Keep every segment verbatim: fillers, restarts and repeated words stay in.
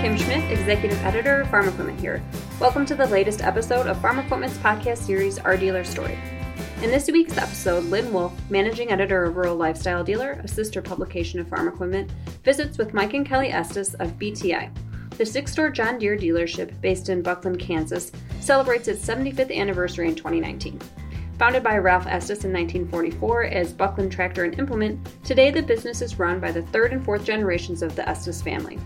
Kim Schmidt, Executive Editor of Farm Equipment here. Welcome to the latest episode of Farm Equipment's podcast series, Our Dealer Story. In this week's episode, Lynn Wolf, Managing Editor of Rural Lifestyle Dealer, a sister publication of Farm Equipment, visits with Mike and Kelly Estes of B T I. The six-store John Deere dealership, based in Buckland, Kansas, celebrates its seventy-fifth anniversary in twenty nineteen. Founded by Ralph Estes in nineteen forty-four as Buckland Tractor and Implement, today the business is run by the third and fourth generations of the Estes family.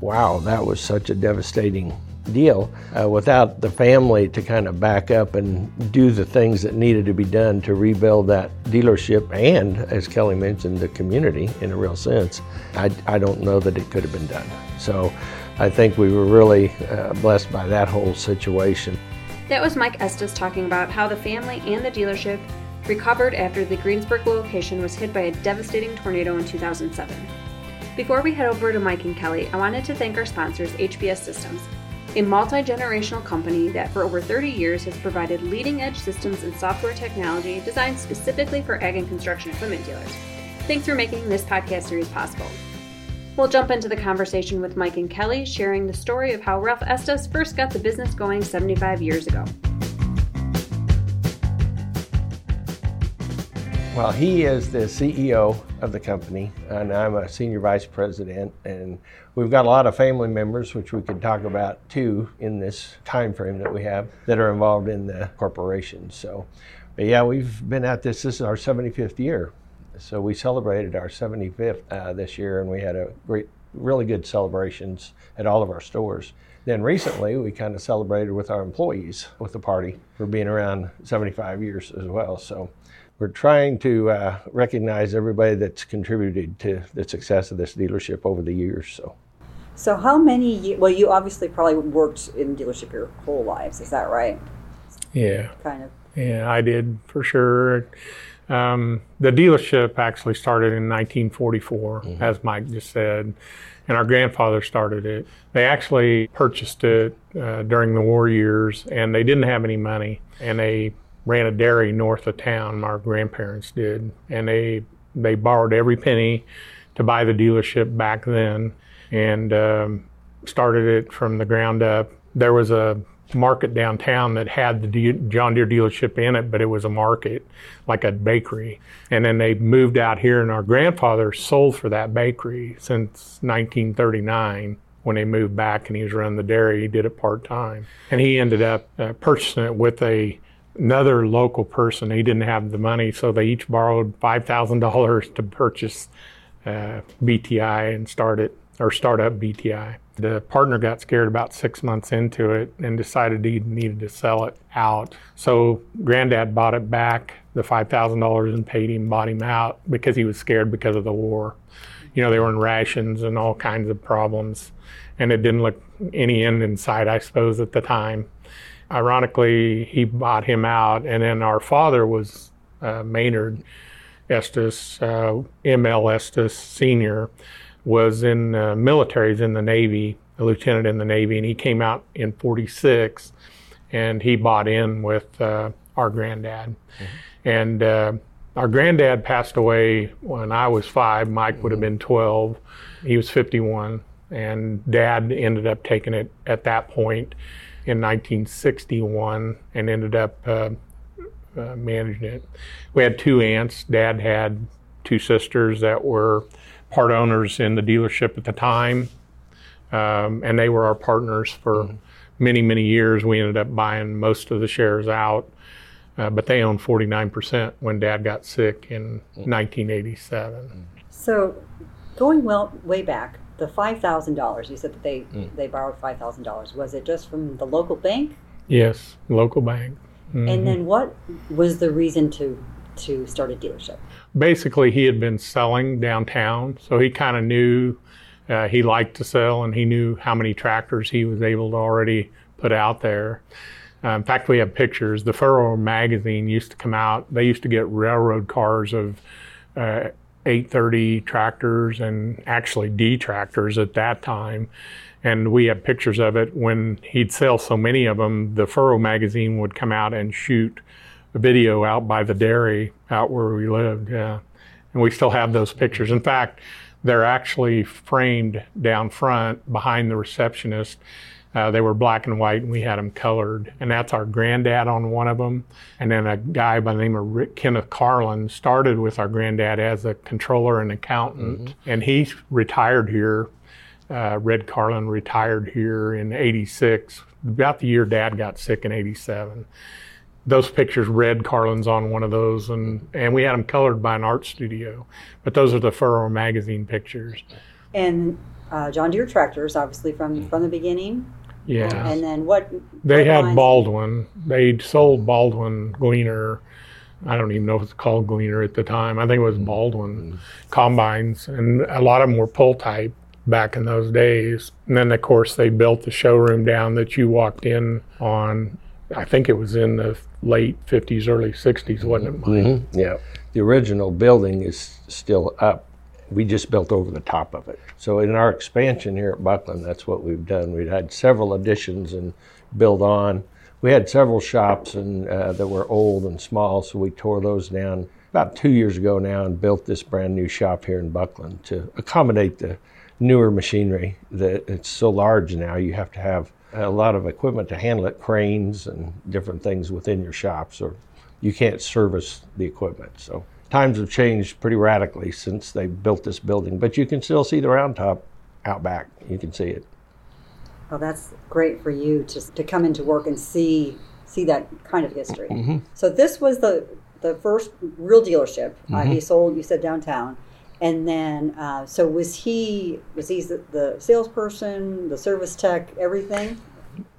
Wow, that was such a devastating deal. Uh, without the family to kind of back up and do the things that needed to be done to rebuild that dealership and, as Kelly mentioned, the community in a real sense, I, I don't know that it could have been done. So I think we were really uh, blessed by that whole situation. That was Mike Estes talking about how the family and the dealership recovered after the Greensburg location was hit by a devastating tornado in two thousand seven. Before we head over to Mike and Kelly, I wanted to thank our sponsors, H B S Systems, a multi-generational company that for over thirty years has provided leading-edge systems and software technology designed specifically for ag and construction equipment dealers. Thanks for making this podcast series possible. We'll jump into the conversation with Mike and Kelly, sharing the story of how Ralph Estes first got the business going seventy-five years ago. Well, he is the C E O of the company, and I'm a senior vice president, and we've got a lot of family members, which we could talk about too in this time frame that we have, that are involved in the corporation. So, but yeah, we've been at this, this is our seventy-fifth year. So we celebrated our seventy-fifth uh, this year, and we had a great, really good celebrations at all of our stores. Then recently, we kind of celebrated with our employees with the party for being around seventy-five years as well. So we're trying to uh, recognize everybody that's contributed to the success of this dealership over the years. So, so how many? Well, you obviously probably worked in the dealership your whole lives. Is that right? Yeah. Kind of. Yeah, I did for sure. Um, the dealership actually started in nineteen forty-four, mm-hmm. as Mike just said, and our grandfather started it. They actually purchased it uh, during the war years, and they didn't have any money, and they ran a dairy north of town, our grandparents did, and they they borrowed every penny to buy the dealership back then, and um, started it from the ground up. There was a market downtown that had the De- John Deere dealership in it, but it was a market, like a bakery. And then they moved out here, and our grandfather sold for that bakery since nineteen thirty-nine when they moved back, and he was running the dairy. He did it part-time. And he ended up uh, purchasing it with a another local person. He didn't have the money, so they each borrowed five thousand dollars to purchase uh, B T I and start it, or start up B T I. The partner got scared about six months into it and decided he needed to sell it out. So Granddad bought it back, the five thousand dollars, and paid him, bought him out because he was scared because of the war. You know, they were in rations and all kinds of problems, and it didn't look any end in sight, I suppose, at the time. Ironically, he bought him out, and then our father was uh, Maynard Estes, uh, M L Estes Senior, was in the military, he's in the Navy, a lieutenant in the Navy, and he came out in forty-six, and he bought in with uh, our granddad. Mm-hmm. And uh, our granddad passed away when I was five. Mike mm-hmm. would have been twelve. He was fifty-one, and Dad ended up taking it at that point in nineteen sixty-one and ended up uh, uh, managing it. We had two aunts. Dad had two sisters that were part owners in the dealership at the time, um, and they were our partners for mm-hmm. many, many years. We ended up buying most of the shares out, uh, but they owned forty-nine percent when Dad got sick in mm-hmm. nineteen eighty-seven. So going well way back, the five thousand dollars, you said that they, mm. they borrowed five thousand dollars. Was it just from the local bank? Yes, local bank. Mm-hmm. And then what was the reason to to start a dealership? Basically, he had been selling downtown, so he kind of knew uh, he liked to sell, and he knew how many tractors he was able to already put out there. Uh, in fact, we have pictures. The Furrow magazine used to come out. They used to get railroad cars of uh, eight thirty tractors and actually D tractors at that time. And we have pictures of it. When he'd sell so many of them, the Furrow magazine would come out and shoot a video out by the dairy out where we lived, yeah. And we still have those pictures. In fact, They're actually framed down front behind the receptionist. Uh, they were black and white, and we had them colored. And that's our granddad on one of them. And then a guy by the name of Rick Kenneth Carlin started with our granddad as a controller and accountant. Mm-hmm. And he retired here. Uh, Red Carlin retired here in eighty-six, about the year Dad got sick in eighty-seven. Those pictures, Red Carlin's on one of those, and, and we had them colored by an art studio. But those are the Furrow magazine pictures. And uh, John Deere tractors, obviously, from, from the beginning. Yeah. Uh, and then what? They what had lines? Baldwin. They sold Baldwin Gleaner. I don't even know if it's called Gleaner at the time. I think it was Baldwin mm-hmm. combines. And a lot of them were pull type back in those days. And then, of course, they built the showroom down that you walked in on. I think it was in the late fifties, early sixties, wasn't it, Mike? Mm-hmm. Yeah. The original building is still up. We just built over the top of it. So in our expansion here at Buckland, that's what we've done. We've had several additions and built on. We had several shops and uh, that were old and small, so we tore those down about two years ago now and built this brand new shop here in Buckland to accommodate the newer machinery. That it's so large now, you have to have a lot of equipment to handle it, cranes and different things within your shops, or you can't service the equipment. So times have changed pretty radically since they built this building, but you can still see the round top out back. You can see it. Well, that's great for you to to come into work and see see that kind of history. Mm-hmm. So this was the the first real dealership. Mm-hmm. Uh, he sold, you said, downtown. And then, uh, so was he, was he the, the salesperson, the service tech, everything?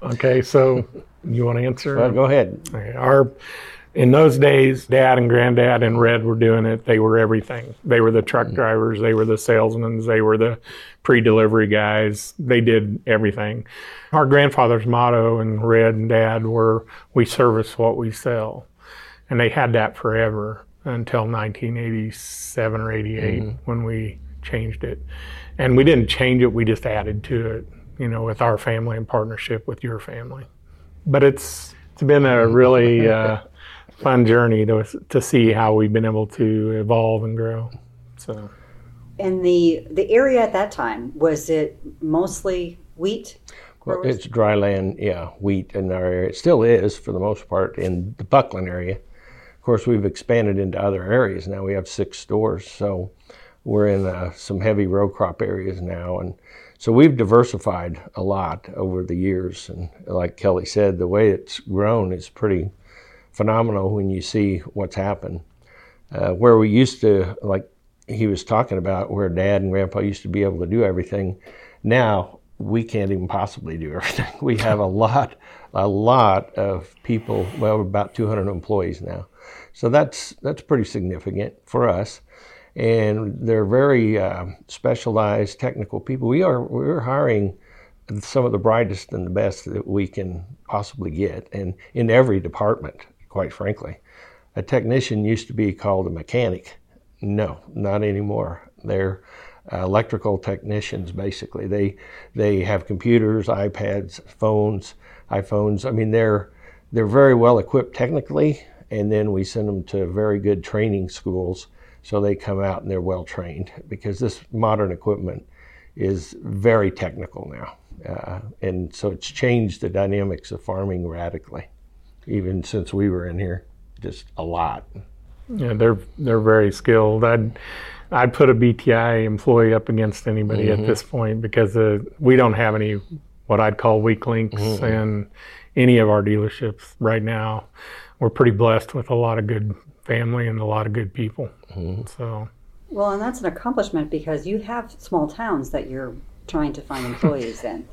Okay, so you want to answer? Well, go ahead. Okay, our, in those days, Dad and Granddad and Red were doing it. They were everything. They were the truck drivers. They were the salesmen. They were the pre-delivery guys. They did everything. Our grandfather's motto and Red and Dad were, we service what we sell. And they had that forever, until nineteen eighty-seven or eighty-eight, mm-hmm. when we changed it. And we didn't change it, we just added to it, you know, with our family in partnership with your family. But it's it's been a really uh, fun journey to to see how we've been able to evolve and grow. So. And the the area at that time, was it mostly wheat? Well, it's dry land, yeah, wheat in our area. It still is for the most part in the Buckland area. Of course, we've expanded into other areas now. We have six stores, so we're in uh, some heavy row crop areas now, and so we've diversified a lot over the years. And like Kelly said, the way it's grown is pretty phenomenal when you see what's happened. Uh, where we used to, like he was talking about, where Dad and Grandpa used to be able to do everything, now we can't even possibly do everything. We have a lot, a lot of people. Well, about two hundred employees now. So that's that's pretty significant for us, and they're very uh, specialized technical people. We are we're hiring some of the brightest and the best that we can possibly get, and in every department, quite frankly. A technician used to be called a mechanic. No, not anymore. They're uh, electrical technicians basically. They they have computers, iPads, phones, iPhones. I mean, they're they're very well equipped technically. And then we send them to very good training schools so they come out and they're well trained, because this modern equipment is very technical now. Uh, and so it's changed the dynamics of farming radically, even since we were in here, just a lot. Yeah, they're they're very skilled. I'd, I'd put a B T I employee up against anybody mm-hmm. at this point, because uh, we don't have any what I'd call weak links mm-hmm. in any of our dealerships right now. We're pretty blessed with a lot of good family and a lot of good people. Mm-hmm. So, well, and that's an accomplishment, because you have small towns that you're trying to find employees in.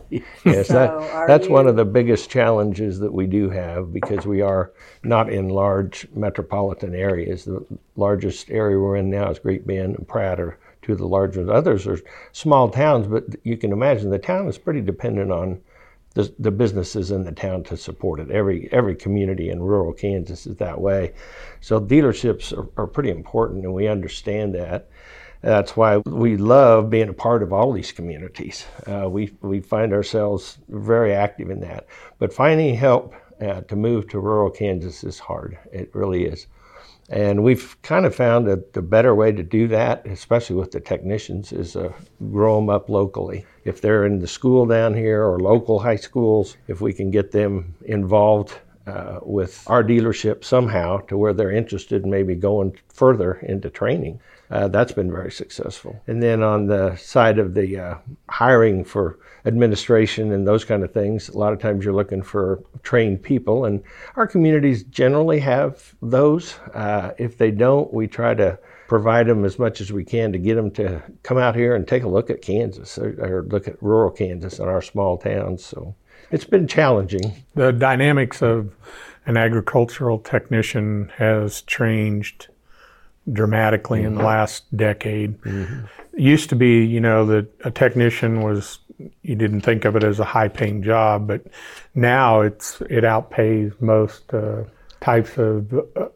Yes, so that, that's you... one of the biggest challenges that we do have, because we are not in large metropolitan areas. The largest area we're in now is Great Bend and Pratt are two of the larger ones. Others are small towns, but you can imagine the town is pretty dependent on The, the businesses in the town to support it. Every every community in rural Kansas is that way. So dealerships are, are pretty important, and we understand that. That's why we love being a part of all these communities. Uh, we, we find ourselves very active in that. But finding help uh, to move to rural Kansas is hard. It really is. And we've kind of found that the better way to do that, especially with the technicians, is uh, grow them up locally. If they're in the school down here or local high schools, if we can get them involved uh, with our dealership somehow to where they're interested in maybe going further into training, uh, that's been very successful. And then on the side of the uh, hiring for administration and those kind of things, a lot of times you're looking for trained people, and our communities generally have those. Uh, if they don't, we try to provide them as much as we can to get them to come out here and take a look at Kansas, or, or look at rural Kansas and our small towns. So it's been challenging. The dynamics of an agricultural technician has changed dramatically mm-hmm. in the last decade. Mm-hmm. It used to be, you know, that a technician was, you didn't think of it as a high-paying job, but now it's it outpays most uh, types of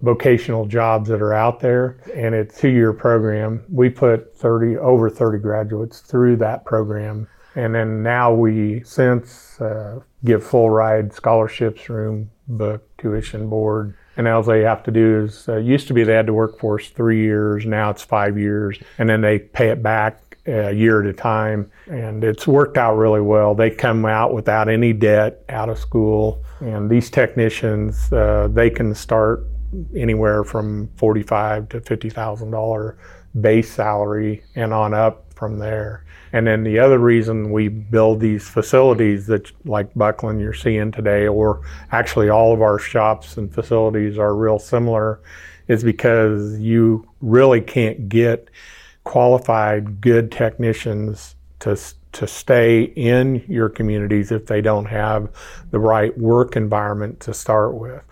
vocational jobs that are out there, and it's a two-year program. We put thirty over thirty graduates through that program, and then now we since uh, give full ride scholarships, room, book, tuition, board. And all they have to do is, uh, used to be they had to work for us three years, now it's five years, and then they pay it back a year at a time, and it's worked out really well. They come out without any debt out of school, and these technicians, uh, they can start anywhere from forty-five thousand dollars to fifty thousand dollars base salary and on up from there. And then the other reason we build these facilities that, like Buckland you're seeing today, or actually all of our shops and facilities are real similar, is because you really can't get qualified, good technicians to to stay in your communities if they don't have the right work environment to start with.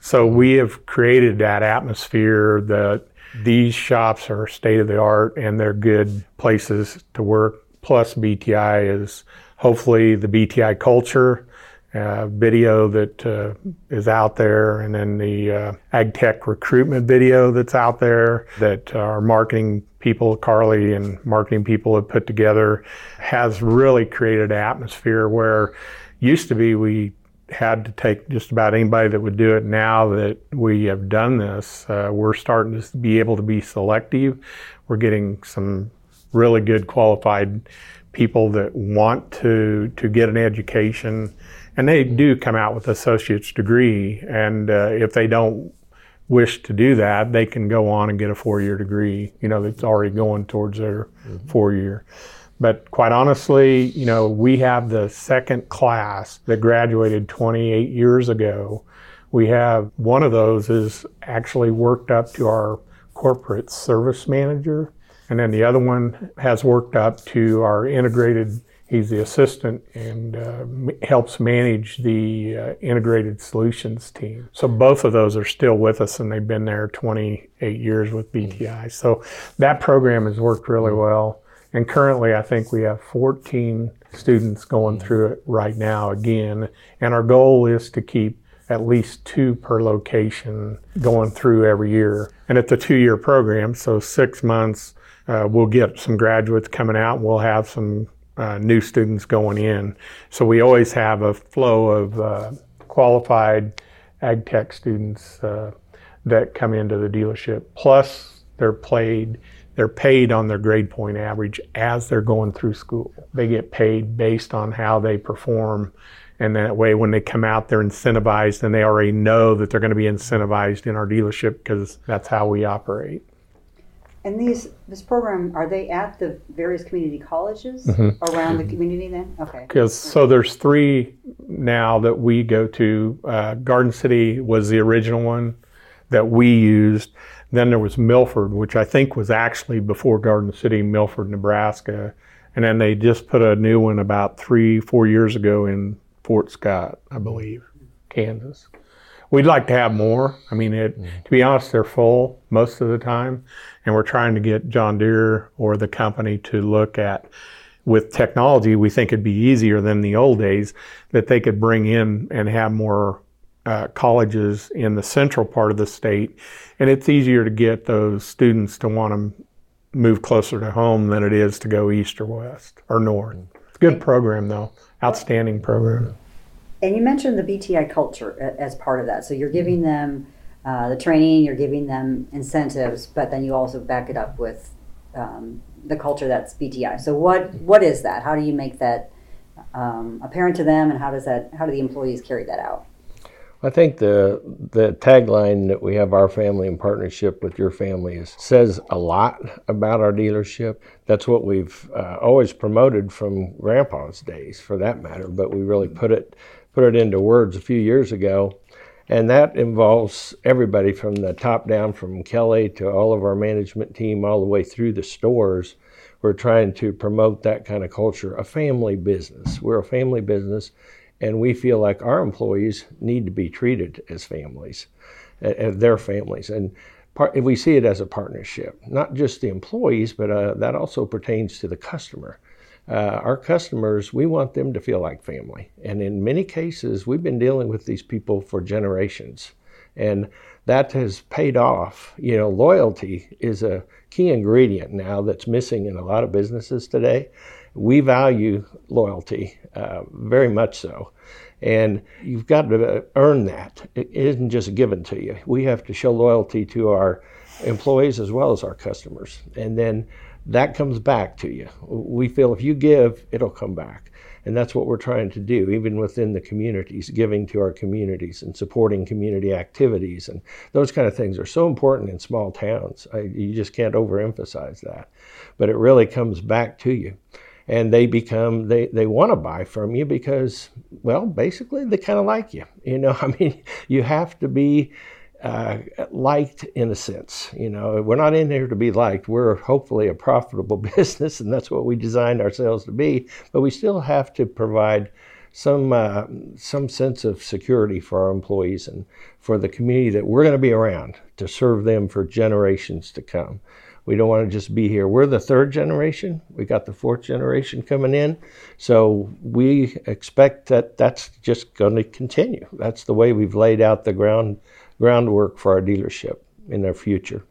So we have created that atmosphere that these shops are state-of-the-art and they're good places to work. Plus B T I is hopefully the B T I culture uh, video that uh, is out there, and then the uh, AgTech recruitment video that's out there that our marketing people, Carly and marketing people have put together, has really created an atmosphere where used to be we had to take just about anybody that would do it. Now that we have done this, uh, we're starting to be able to be selective. We're getting some really good qualified people that want to, to get an education, and they do come out with an associate's degree, and uh, if they don't wish to do that, they can go on and get a four-year degree, you know, that's already going towards their mm-hmm. four-year. But quite honestly, you know, we have the second class that graduated twenty-eight years ago. We have one of those is actually worked up to our corporate service manager, and then the other one has worked up to our integrated, he's the assistant and uh, m- helps manage the uh, integrated solutions team. So both of those are still with us, and they've been there twenty-eight years with B T I. So that program has worked really well. And currently, I think we have fourteen students going through it right now again. And our goal is to keep at least two per location going through every year. And it's a two-year program, so six months, uh, we'll get some graduates coming out, and we'll have some Uh, new students going in. So we always have a flow of uh, qualified ag tech students uh, that come into the dealership. Plus they're paid, they're paid on their grade point average as they're going through school. They get paid based on how they perform, and that way when they come out they're incentivized, and they already know that they're going to be incentivized in our dealership because that's how we operate. And these, this program, are they at the various community colleges mm-hmm. around the community then? Okay. Because so there's three now that we go to. Uh, Garden City was the original one that we used. Then there was Milford, which I think was actually before Garden City, Milford, Nebraska. And then they just put a new one about three, four years ago in Fort Scott, I believe, Kansas. We'd like to have more. I mean, it, to be honest, they're full most of the time, and we're trying to get John Deere or the company to look at, with technology, we think it'd be easier than the old days, that they could bring in and have more uh, colleges in the central part of the state. And it's easier to get those students to want to move closer to home than it is to go east or west or north. It's a good program, though. Outstanding program. And you mentioned the B T I culture as part of that. So you're giving them uh, the training, you're giving them incentives, but then you also back it up with um, the culture that's B T I. So what what is that? How do you make that um, apparent to them, and how does that how do the employees carry that out? I think the the tagline that we have, our family in partnership with your family, is says a lot about our dealership. That's what we've uh, always promoted from Grandpa's days, for that matter. But we really put it put it into words a few years ago, and that involves everybody from the top down, from Kelly to all of our management team, all the way through the stores. We're trying to promote that kind of culture, a family business. We're a family business. And we feel like our employees need to be treated as families, as their families. And part, we see it as a partnership, not just the employees, but uh, that also pertains to the customer. Uh, our customers, we want them to feel like family. And in many cases, we've been dealing with these people for generations. And that has paid off. You know, loyalty is a key ingredient now that's missing in a lot of businesses today. We value loyalty uh, very much so. And you've got to earn that. It isn't just given to you. We have to show loyalty to our employees as well as our customers. And then that comes back to you. We feel if you give, it'll come back. And that's what we're trying to do, even within the communities, giving to our communities and supporting community activities. And those kind of things are so important in small towns. I, you just can't overemphasize that. But it really comes back to you. And they become, they, they want to buy from you because, well, basically they kind of like you. You know, I mean, you have to be uh, liked in a sense. You know, we're not in here to be liked. We're hopefully a profitable business, and that's what we designed ourselves to be. But we still have to provide some uh, some sense of security for our employees and for the community that we're going to be around to serve them for generations to come. We don't want to just be here. We're the third generation. We got the fourth generation coming in. So we expect that that's just going to continue. That's the way we've laid out the ground groundwork for our dealership in the future.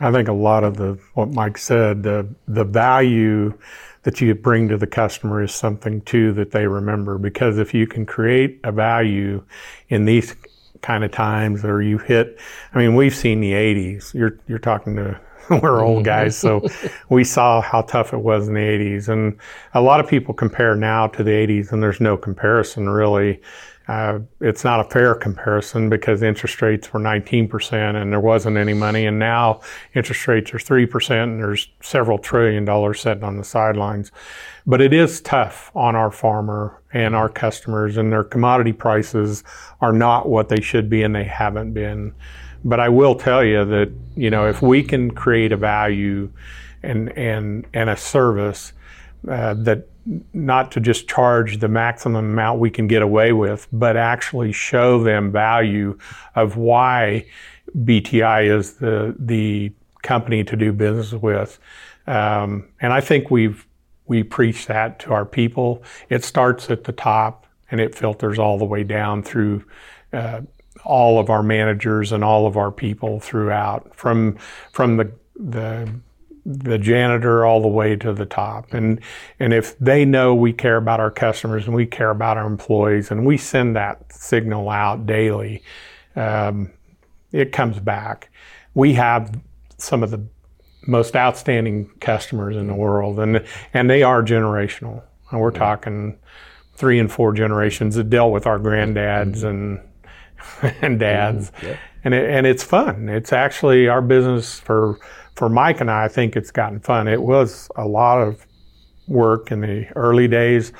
I think a lot of the what Mike said, the the value that you bring to the customer is something, too, that they remember. Because if you can create a value in these kind of times, or you hit, I mean, we've seen the eighties. You're you're talking to... We're old guys, so we saw how tough it was in the eighties. And a lot of people compare now to the eighties, and there's no comparison, really. Uh, it's not a fair comparison because interest rates were nineteen percent and there wasn't any money. And now interest rates are three percent and there's several trillion dollars sitting on the sidelines. But it is tough on our farmer and our customers, and their commodity prices are not what they should be, and they haven't been. But I will tell you that, you know, if we can create a value and and and a service uh, that not to just charge the maximum amount we can get away with, but actually show them value of why B T I is the the company to do business with. Um, and I think we've we preach that to our people. It starts at the top and it filters all the way down through uh, all of our managers and all of our people throughout, from from the the the janitor all the way to the top. And and if they know we care about our customers and we care about our employees and we send that signal out daily, um, it comes back. We have some of the most outstanding customers in the world, and and they are generational. And we're talking three and four generations that dealt with our granddads and and dads. Mm-hmm. Yeah. And it, and it's fun. It's actually our business for for Mike and I, I think it's gotten fun. It was a lot of work in the early days,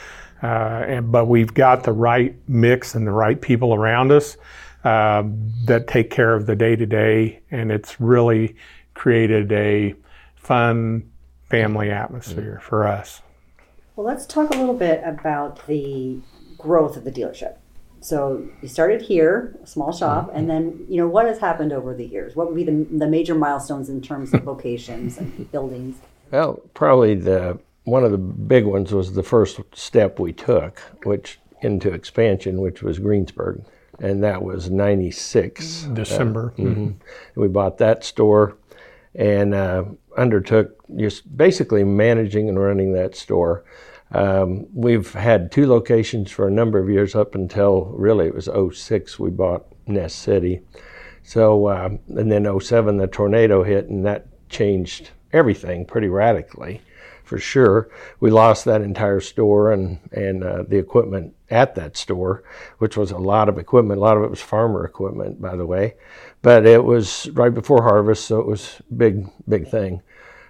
uh, and but we've got the right mix and the right people around us uh, that take care of the day-to-day, and it's really created a fun family atmosphere mm-hmm. for us. Well, let's talk a little bit about the growth of the dealership. So you started here, a small shop, and then, you know, what has happened over the years? What would be the, the major milestones in terms of locations and buildings? Well, probably the one of the big ones was the first step we took, which into expansion, which was Greensburg, and that was ninety-six December. Uh, mm-hmm. We bought that store and uh, undertook just basically managing and running that store. Um, we've had two locations for a number of years up until really it was oh six we bought Nest City. So, uh, and then oh seven, the tornado hit, and that changed everything pretty radically, for sure. We lost that entire store and, and uh, the equipment at that store, which was a lot of equipment. A lot of it was farmer equipment, by the way. But it was right before harvest, so it was big, big thing.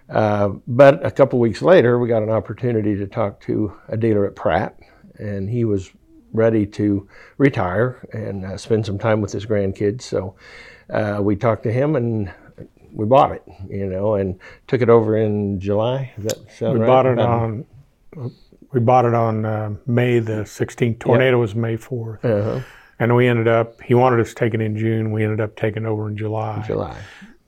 Uh, but a couple weeks later, we got an opportunity to talk to a dealer at Pratt, and he was ready to retire and uh, spend some time with his grandkids. So uh, we talked to him, and we bought it, you know, and took it over in July. Does that sound we right? Bought it um, on, we bought it on uh, May the sixteenth. Tornado yep. was May fourth. Uh-huh. And we ended up, he wanted us to take it in June. We ended up taking over in July. July.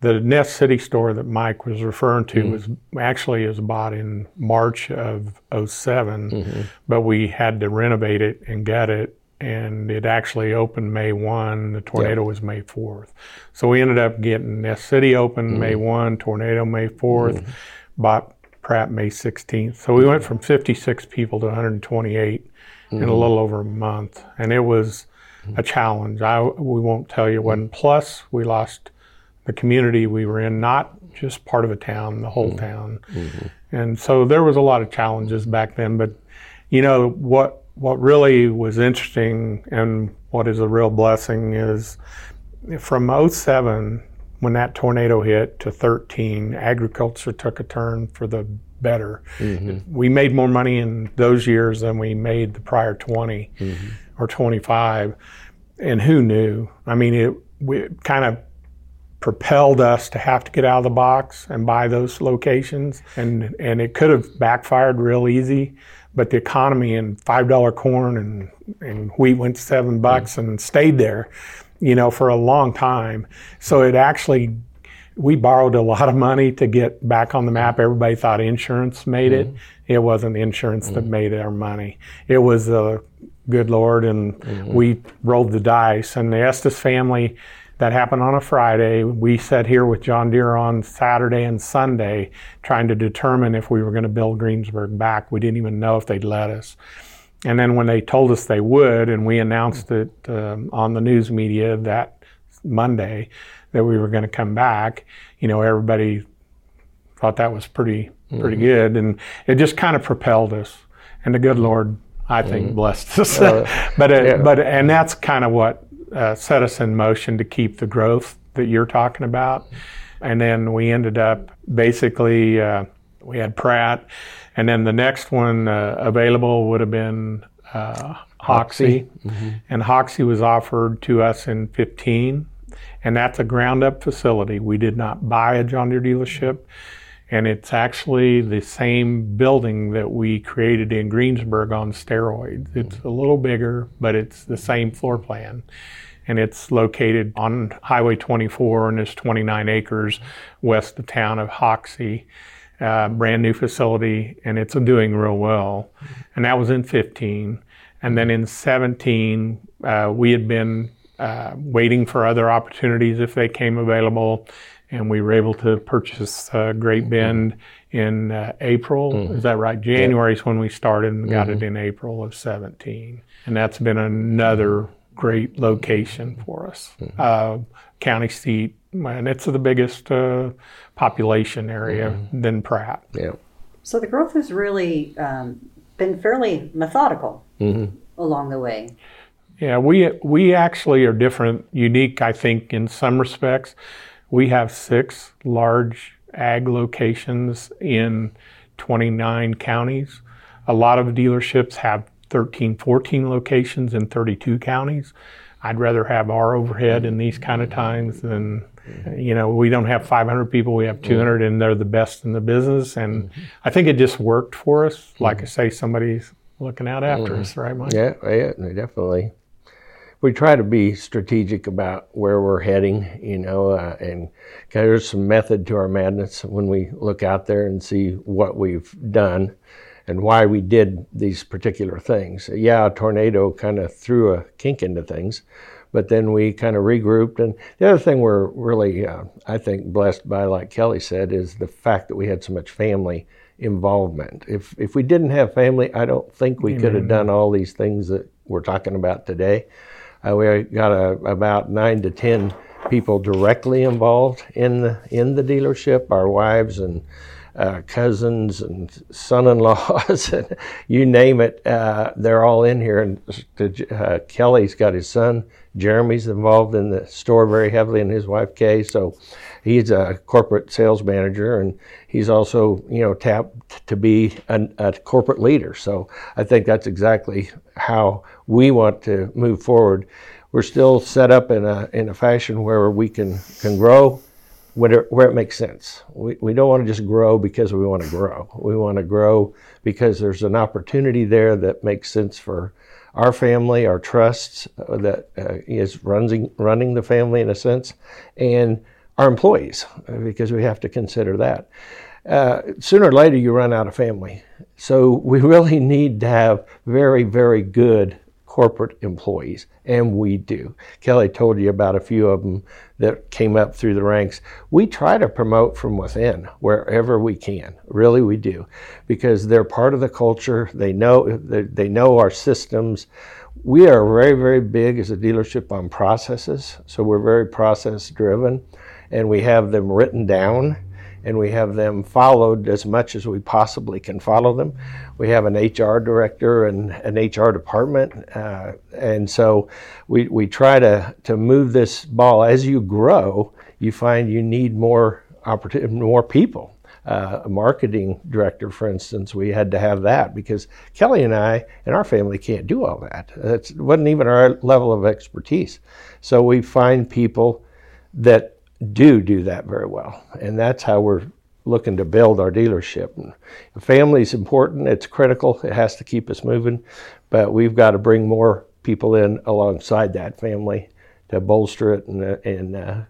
The Nest City store that Mike was referring to mm-hmm. was actually was bought in March of oh seven, mm-hmm. but we had to renovate it and gut it, and it actually opened May first. The tornado yep. was May fourth. So we ended up getting Nest City open mm-hmm. May first, tornado May fourth, mm-hmm. bought Pratt May sixteenth. So we went from fifty-six people to one hundred twenty-eight mm-hmm. in a little over a month, and it was a challenge. I, we won't tell you when. Plus, we lost the community we were in, not just part of a town, the whole mm-hmm. town. Mm-hmm. And so there was a lot of challenges back then. But, you know, what what really was interesting and what is a real blessing is from oh seven, when that tornado hit, to thirteen, agriculture took a turn for the better. Mm-hmm. We made more money in those years than we made the prior twenty mm-hmm. or twenty-five, and who knew? I mean, it, it kind of propelled us to have to get out of the box and buy those locations, and and it could have backfired real easy, but the economy and five dollar corn and, and wheat went to seven bucks mm-hmm. and stayed there, you know, for a long time. So it actually, we borrowed a lot of money to get back on the map. Everybody thought insurance made mm-hmm. it. It wasn't insurance mm-hmm. that made our money. It was the good Lord, and mm-hmm. we rolled the dice. And the Estes family, that happened on a Friday. We sat here with John Deere on Saturday and Sunday trying to determine if we were going to build Greensburg back. We didn't even know if they'd let us. And then when they told us they would, and we announced it um, on the news media that Monday that we were going to come back, you know, everybody thought that was pretty pretty mm-hmm. good. And it just kind of propelled us. And the good Lord, I think, mm-hmm. blessed us. Uh, but it, yeah. but and that's kind of what Uh, set us in motion to keep the growth that you're talking about. And then we ended up basically, uh, we had Pratt, and then the next one uh, available would have been uh, Hoxie. Mm-hmm. And Hoxie was offered to us in fifteen, and that's a ground up facility. We did not buy a John Deere dealership, and it's actually the same building that we created in Greensburg on steroids. It's a little bigger, but it's the same floor plan. And it's located on Highway twenty-four, and it's twenty-nine acres west of town of Hoxie. Uh, brand new facility, and it's doing real well. And that was in fifteen. And then in seventeen, uh, we had been uh, waiting for other opportunities if they came available. And we were able to purchase uh, Great Bend mm-hmm. in uh, April. Mm-hmm. Is that right? January is when we started and got mm-hmm. it in April of seventeen. And that's been another great location for us. Mm-hmm. Uh, county seat, and it's the biggest uh, population area mm-hmm. than Pratt. Yeah. So the growth has really um, been fairly methodical mm-hmm. along the way. Yeah, we we actually are different, unique, I think, in some respects. We have six large ag locations in twenty-nine counties. A lot of dealerships have thirteen, fourteen locations in thirty-two counties. I'd rather have our overhead in these kind of times than, you know, we don't have five hundred people, we have two hundred, and they're the best in the business. And I think it just worked for us. Like I say, somebody's looking out after us, right, Mike? Yeah, yeah, definitely. We try to be strategic about where we're heading, you know, uh, and there's some method to our madness when we look out there and see what we've done and why we did these particular things. Yeah, a tornado kind of threw a kink into things, but then we kind of regrouped. And the other thing we're really, uh, I think, blessed by, like Kelly said, is the fact that we had so much family involvement. If if we didn't have family, I don't think we mm-hmm. could have done all these things that we're talking about today. Uh, we got a, about nine to ten people directly involved in the, in the dealership, our wives and uh, cousins and son-in-laws, and you name it, uh, they're all in here. And uh, Kelly's got his son. Jeremy's involved in the store very heavily, and his wife, Kay. So he's a corporate sales manager, and he's also, you know, tapped to be an, a corporate leader. So I think that's exactly how we want to move forward. We're still set up in a in a fashion where we can, can grow where, where it makes sense. We, we don't want to just grow because we want to grow. We want to grow because there's an opportunity there that makes sense for our family, our trusts uh, that uh, is running running the family in a sense, and our employees, uh, because we have to consider that. Uh, sooner or later, you run out of family. So we really need to have very, very good corporate employees, and we do. Kelly told you about a few of them that came up through the ranks. We try to promote from within wherever we can, really we do, because they're part of the culture, they know they know our systems. We are very, very big as a dealership on processes, so we're very process driven, and we have them written down, and we have them followed as much as we possibly can follow them. We have an H R director and an H R department, uh, and so we we try to, to move this ball. As you grow, you find you need more opportunity, more people. Uh, a marketing director, for instance, we had to have that because Kelly and I and our family can't do all that. It wasn't even our level of expertise. So we find people that do do that very well, and that's how we're looking to build our dealership. And family is important, it's critical, it has to keep us moving, but we've got to bring more people in alongside that family to bolster it and, and uh,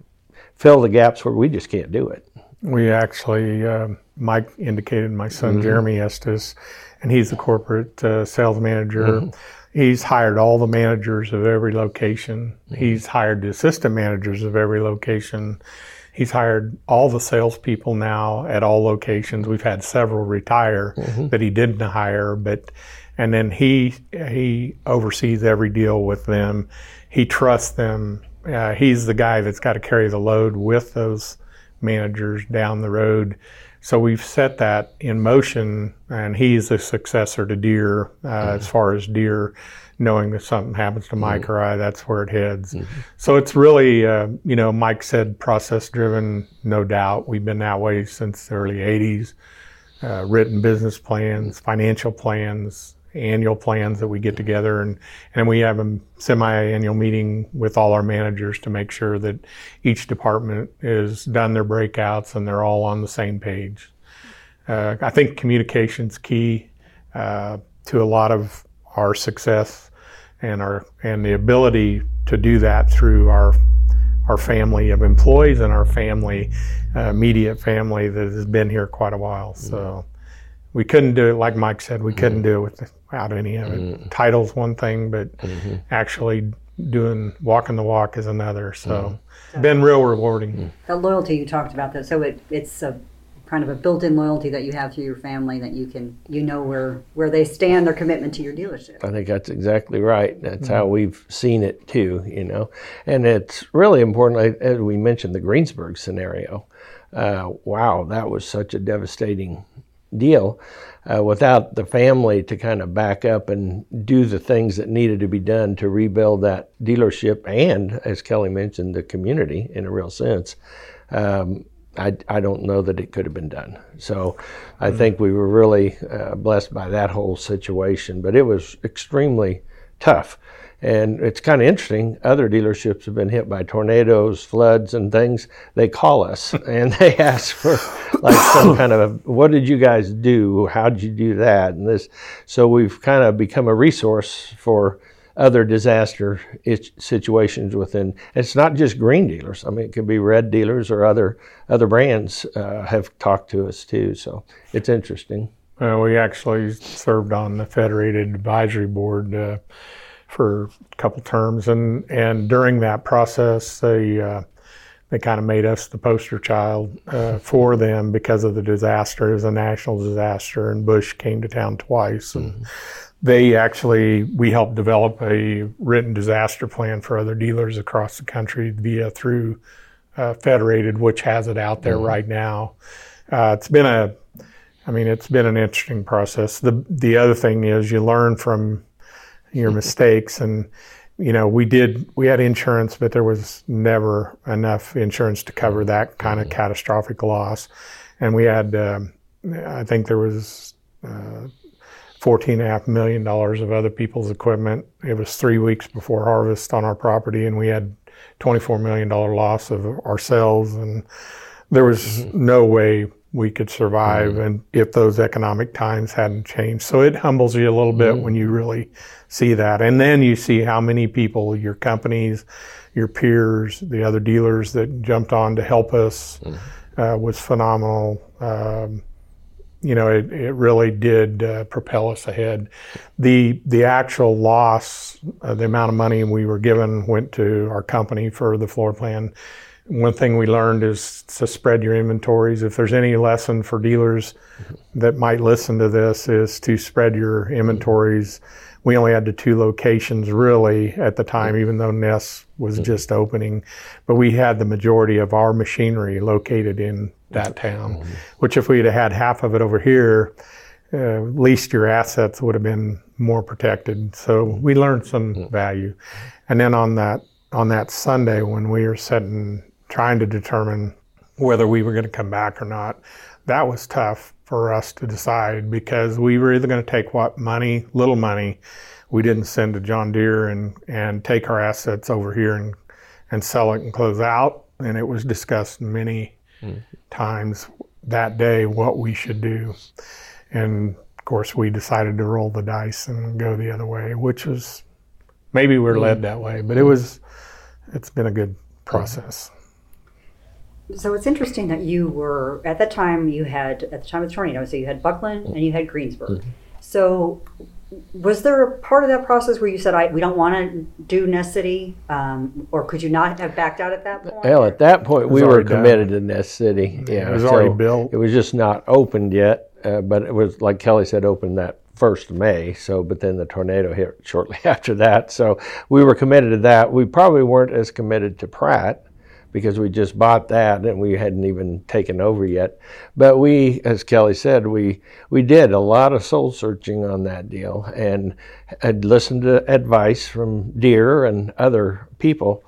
fill the gaps where we just can't do it. We actually, uh, Mike indicated my son, mm-hmm. Jeremy Estes, and he's the corporate uh, sales manager. Mm-hmm. He's hired all the managers of every location. He's hired the assistant managers of every location. He's hired all the salespeople now at all locations. We've had several retire mm-hmm. that he didn't hire, but and then he he oversees every deal with them. He trusts them. Uh, he's the guy that's got to carry the load with those managers down the road. So we've set that in motion, and he's a successor to Deere uh, mm-hmm. as far as Deere, knowing that something happens to Mike mm-hmm. or I, that's where it heads. Mm-hmm. So it's really, uh, you know, Mike said process-driven, no doubt. We've been that way since the early eighties, uh, written business plans, financial plans, annual plans that we get together, and, and we have a semi-annual meeting with all our managers to make sure that each department has done their breakouts and they're all on the same page. Uh, I think communication's key uh, to a lot of our success, and our and the ability to do that through our our family of employees and our family, uh, immediate family that has been here quite a while. So we couldn't do it, like Mike said, we couldn't do it with the, out any of it. Mm. Title's one thing, but mm-hmm. actually doing walking the walk is another. So mm. been real rewarding. Mm. The loyalty you talked about, though, so it, it's a kind of a built-in loyalty that you have through your family that you can, you know, where where they stand, their commitment to your dealership. I think that's exactly right. That's mm-hmm. how we've seen it too, you know. And it's really important, as we mentioned, the Greensburg scenario. Uh, wow, that was such a devastating deal uh, without the family to kind of back up and do the things that needed to be done to rebuild that dealership and, as Kelly mentioned, the community in a real sense. Um, I, I don't know that it could have been done. So I mm-hmm. think we were really uh, blessed by that whole situation, but it was extremely tough. And it's kind of interesting, other dealerships have been hit by tornadoes, floods, and things. They call us and they ask for like some kind of, a, what did you guys do? How did you do that? And this, so we've kind of become a resource for other disaster situations within. It's not just green dealers. I mean, it could be red dealers or other, other brands uh, have talked to us too. So it's interesting. Uh, we actually served on the Federated Advisory Board uh, for a couple terms, and, and during that process, they uh, they kind of made us the poster child uh, for them because of the disaster. It was a national disaster, and Bush came to town twice, and They actually, we helped develop a written disaster plan for other dealers across the country via through uh, Federated, which has it out there mm-hmm. right now. Uh, it's been a, I mean, it's been an interesting process. The the other thing is you learn from your mistakes, and you know we did we had insurance, but there was never enough insurance to cover that kind of mm-hmm. catastrophic loss, and we had um, I think there was. Uh, fourteen point five million dollars of other people's equipment. It was three weeks before harvest on our property, and we had twenty-four million dollars loss of ourselves, and there was mm-hmm. no way we could survive mm-hmm. and if those economic times hadn't changed. So it humbles you a little bit mm-hmm. when you really see that. And then you see how many people, your companies, your peers, the other dealers that jumped on to help us mm-hmm. uh, was phenomenal. Um, You know, it, it really did uh, propel us ahead. The the actual loss, uh, the amount of money we were given went to our company for the floor plan. One thing we learned is to spread your inventories. If there's any lesson for dealers that might listen to this, is to spread your inventories. We only had the two locations really at the time, even though Ness was just opening, but we had the majority of our machinery located in that town, which if we'd have had half of it over here, uh, at least your assets would have been more protected. So we learned some value. And then on that, on that Sunday when we were sitting, trying to determine whether we were going to come back or not, that was tough for us to decide, because we were either going to take what money, little money, we didn't send to John Deere and, and take our assets over here and, and sell it and close out. And it was discussed many mm. times that day what we should do. And of course we decided to roll the dice and go the other way, which was, maybe we were mm. led that way, but it was, it's been a good process. So it's interesting that you were, at that time you had, at the time of the tornado, so you had Buckland and you had Greensburg. Mm-hmm. So was there a part of that process where you said, I, we don't want to do Ness City? Um, or could you not have backed out at that point? Well, at that point we were committed done. to Ness City. Yeah, it was so already built. It was just not opened yet, uh, but it was, like Kelly said, opened that first of May, so, but then the tornado hit shortly after that. So we were committed to that. We probably weren't as committed to Pratt, because we just bought that and we hadn't even taken over yet. But we, as Kelly said, we we did a lot of soul searching on that deal and had listened to advice from Deere and other people.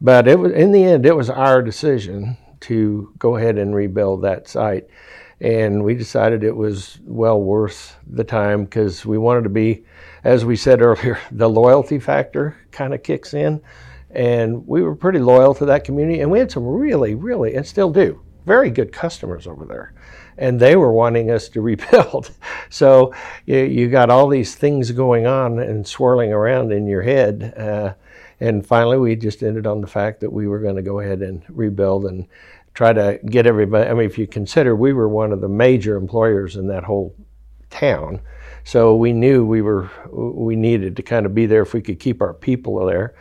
But it was, in the end, it was our decision to go ahead and rebuild that site. And we decided it was well worth the time, because we wanted to be, as we said earlier, the loyalty factor kind of kicks in. And we were pretty loyal to that community, and we had some really, really, and still do, very good customers over there. And they were wanting us to rebuild. So you, you got all these things going on and swirling around in your head. Uh, and finally, we just ended on the fact that we were going to go ahead and rebuild and try to get everybody. I mean, if you consider, we were one of the major employers in that whole town. So we knew we were, we needed to kind of be there if we could keep our people there.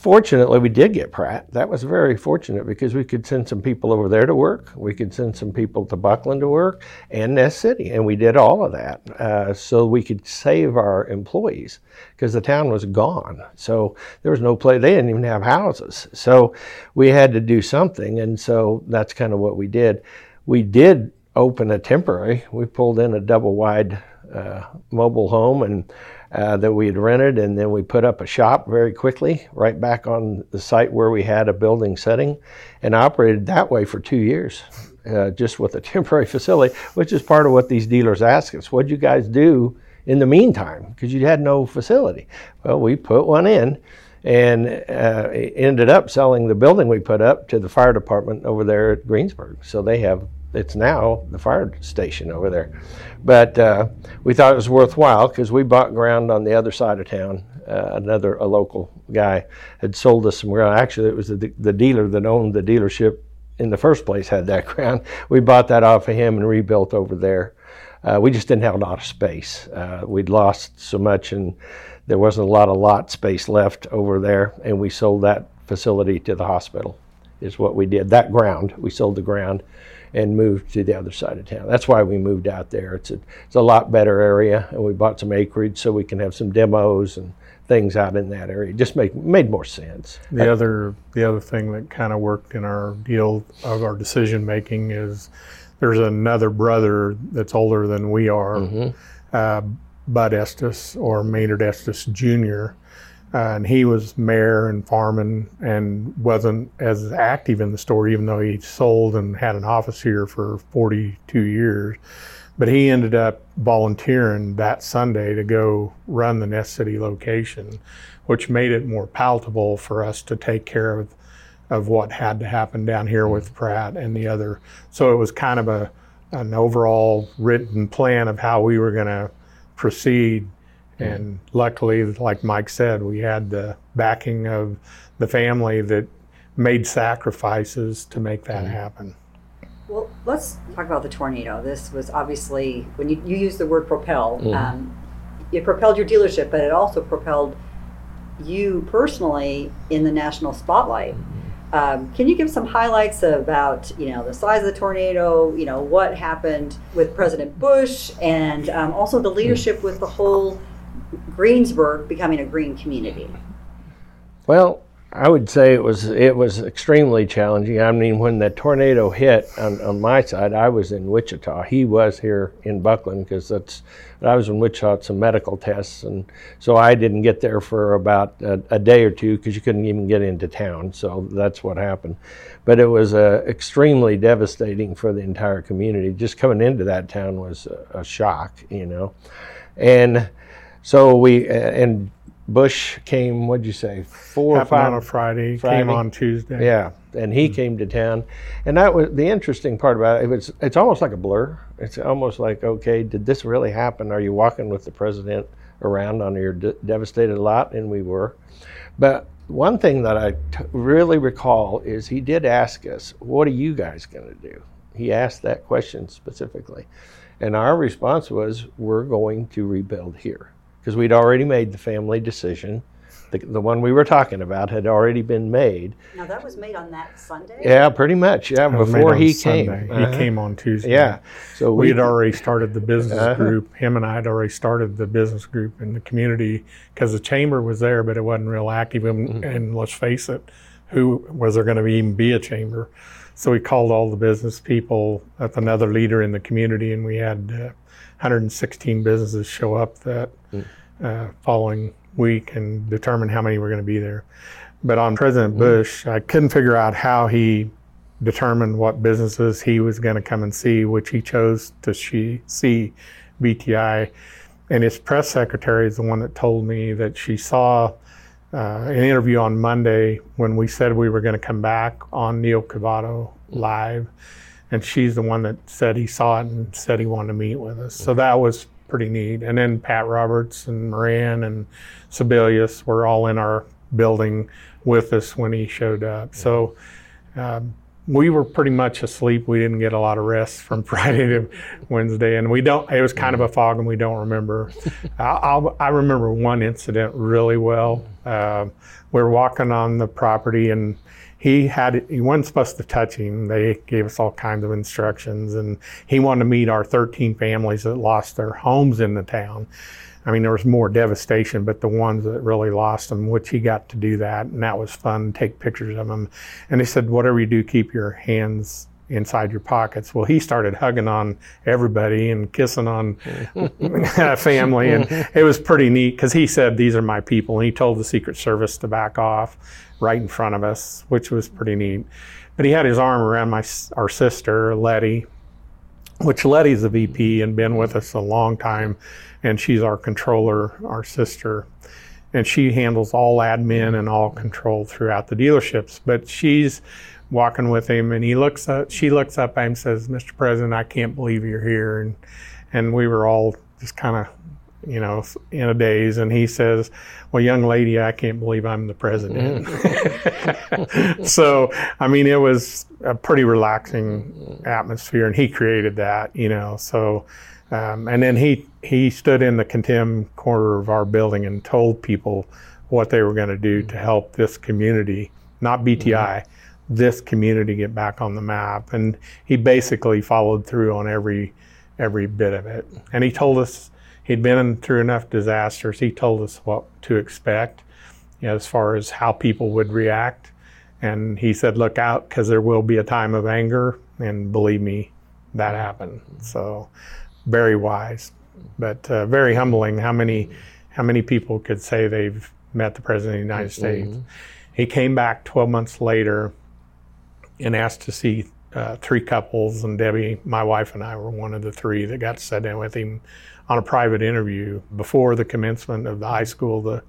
Fortunately, we did get Pratt. That was very fortunate, because we could send some people over there to work. We could send some people to Buckland to work and Ness City. And we did all of that uh, so we could save our employees, because the town was gone. So there was no place. They didn't even have houses. So we had to do something. And so that's kind of what we did. We did open a temporary. We pulled in a double wide uh, mobile home and Uh, that we had rented, and then we put up a shop very quickly right back on the site where we had a building setting, and operated that way for two years uh, just with a temporary facility, which is part of what these dealers ask us. What'd you guys do in the meantime? Because you had no facility. Well, we put one in, and uh, ended up selling the building we put up to the fire department over there at Greensburg. So they have It's now the fire station over there. But uh, we thought it was worthwhile, because we bought ground on the other side of town. Uh, another a local guy had sold us some ground. Actually, it was the, the dealer that owned the dealership in the first place had that ground. We bought that off of him and rebuilt over there. Uh, we just didn't have a lot of space. Uh, we'd lost so much, and there wasn't a lot of lot space left over there, and we sold that facility to the hospital, is what we did. That ground, we sold the ground. and moved to the other side of town. That's why we moved out there. It's a, it's a lot better area, and we bought some acreage so we can have some demos and things out in that area. It just made, made more sense. The I, other the other thing that kind of worked in our deal of our decision making is there's another brother that's older than we are, mm-hmm. uh, Bud Estes or Maynard Estes Junior Uh, and he was mayor and farming and wasn't as active in the store, even though he sold and had an office here for forty-two years. But he ended up volunteering that Sunday to go run the Nest City location, which made it more palatable for us to take care of of what had to happen down here with Pratt and the other. So it was kind of a an overall written plan of how we were going to proceed. And luckily, like Mike said, we had the backing of the family that made sacrifices to make that happen. Well, let's talk about the tornado. This was obviously, when you, you use the word propel, mm-hmm. um, it propelled your dealership, but it also propelled you personally in the national spotlight. Um, can you give some highlights about, you know, the size of the tornado, you know, what happened with President Bush, and um, also the leadership with the whole Greensburg becoming a green community? Well, I would say it was it was extremely challenging. I mean, when the tornado hit on, on my side, I was in Wichita. He was here in Buckland because that's I was in Wichita at some medical tests, and so I didn't get there for about a, a day or two because you couldn't even get into town. So that's what happened. But it was uh, extremely devastating for the entire community. Just coming into that town was a, a shock, you know, and. So we, uh, and Bush came, what'd you say, four Half or five? On a Friday, Friday, came on Tuesday. Yeah, and he mm-hmm. came to town. And that was the interesting part about it. It was, it's almost like a blur. It's almost like, okay, did this really happen? Are you walking with the president around on your de- devastated lot? And we were. But one thing that I t- really recall is he did ask us, what are you guys going to do? He asked that question specifically. And our response was, we're going to rebuild here. Because we'd already made the family decision. The, the one we were talking about had already been made. Now that was made on that Sunday? Yeah, pretty much. Yeah, before he came. Uh-huh. He came on Tuesday. Yeah. So we had already started the business uh-huh. group. Him and I had already started the business group in the community because the chamber was there, but it wasn't real active. And, mm-hmm. and let's face it, who was there going to even be a chamber? So we called all the business people, that's another leader in the community, and we had uh, one hundred sixteen businesses show up that uh, following week and determine how many were going to be there. But on President Bush, I couldn't figure out how he determined what businesses he was going to come and see, which he chose to she, see B T I. And his press secretary is the one that told me that she saw Uh, an interview on Monday when we said we were going to come back on Neil Cavato Live, and she's the one that said he saw it and said he wanted to meet with us. So that was pretty neat. And then Pat Roberts and Moran and Sebelius were all in our building with us when he showed up. So uh, we were pretty much asleep. We didn't get a lot of rest from Friday to Wednesday, and we don't. It was kind of a fog, and we don't remember. I, I'll, I remember one incident really well. Uh, we were walking on the property, and he had. He wasn't supposed to touch him. They gave us all kinds of instructions, and he wanted to meet our thirteen families that lost their homes in the town. I mean, there was more devastation, but the ones that really lost them, which he got to do that, and that was fun, take pictures of them. And they said, whatever you do, keep your hands inside your pockets. Well, he started hugging on everybody and kissing on family, and it was pretty neat because he said, these are my people, and he told the Secret Service to back off right in front of us, which was pretty neat. But he had his arm around my our sister, Letty, which Letty's the V P and been with us a long time, and she's our controller, our sister, and she handles all admin and all control throughout the dealerships. But she's walking with him, and he looks up, she looks up at him and says, Mister President, I can't believe you're here. And and we were all just kind of, you know, in a daze. And he says, well, young lady, I can't believe I'm the president. Mm. So, I mean, it was a pretty relaxing atmosphere, and he created that, you know. So, um, and then he, he stood in the condemned corner of our building and told people what they were going to do to help this community, not B T I, mm-hmm. this community get back on the map. And he basically followed through on every every bit of it. And he told us, he'd been through enough disasters, he told us what to expect, you know, as far as how people would react. And he said, look out, because there will be a time of anger. And believe me, that happened. So very wise, but uh, very humbling how many how many people could say they've met the President of the United mm-hmm. States. He came back twelve months later and asked to see uh, three couples, and Debbie, my wife, and I were one of the three that got to sit down with him on a private interview before the commencement of the high school the,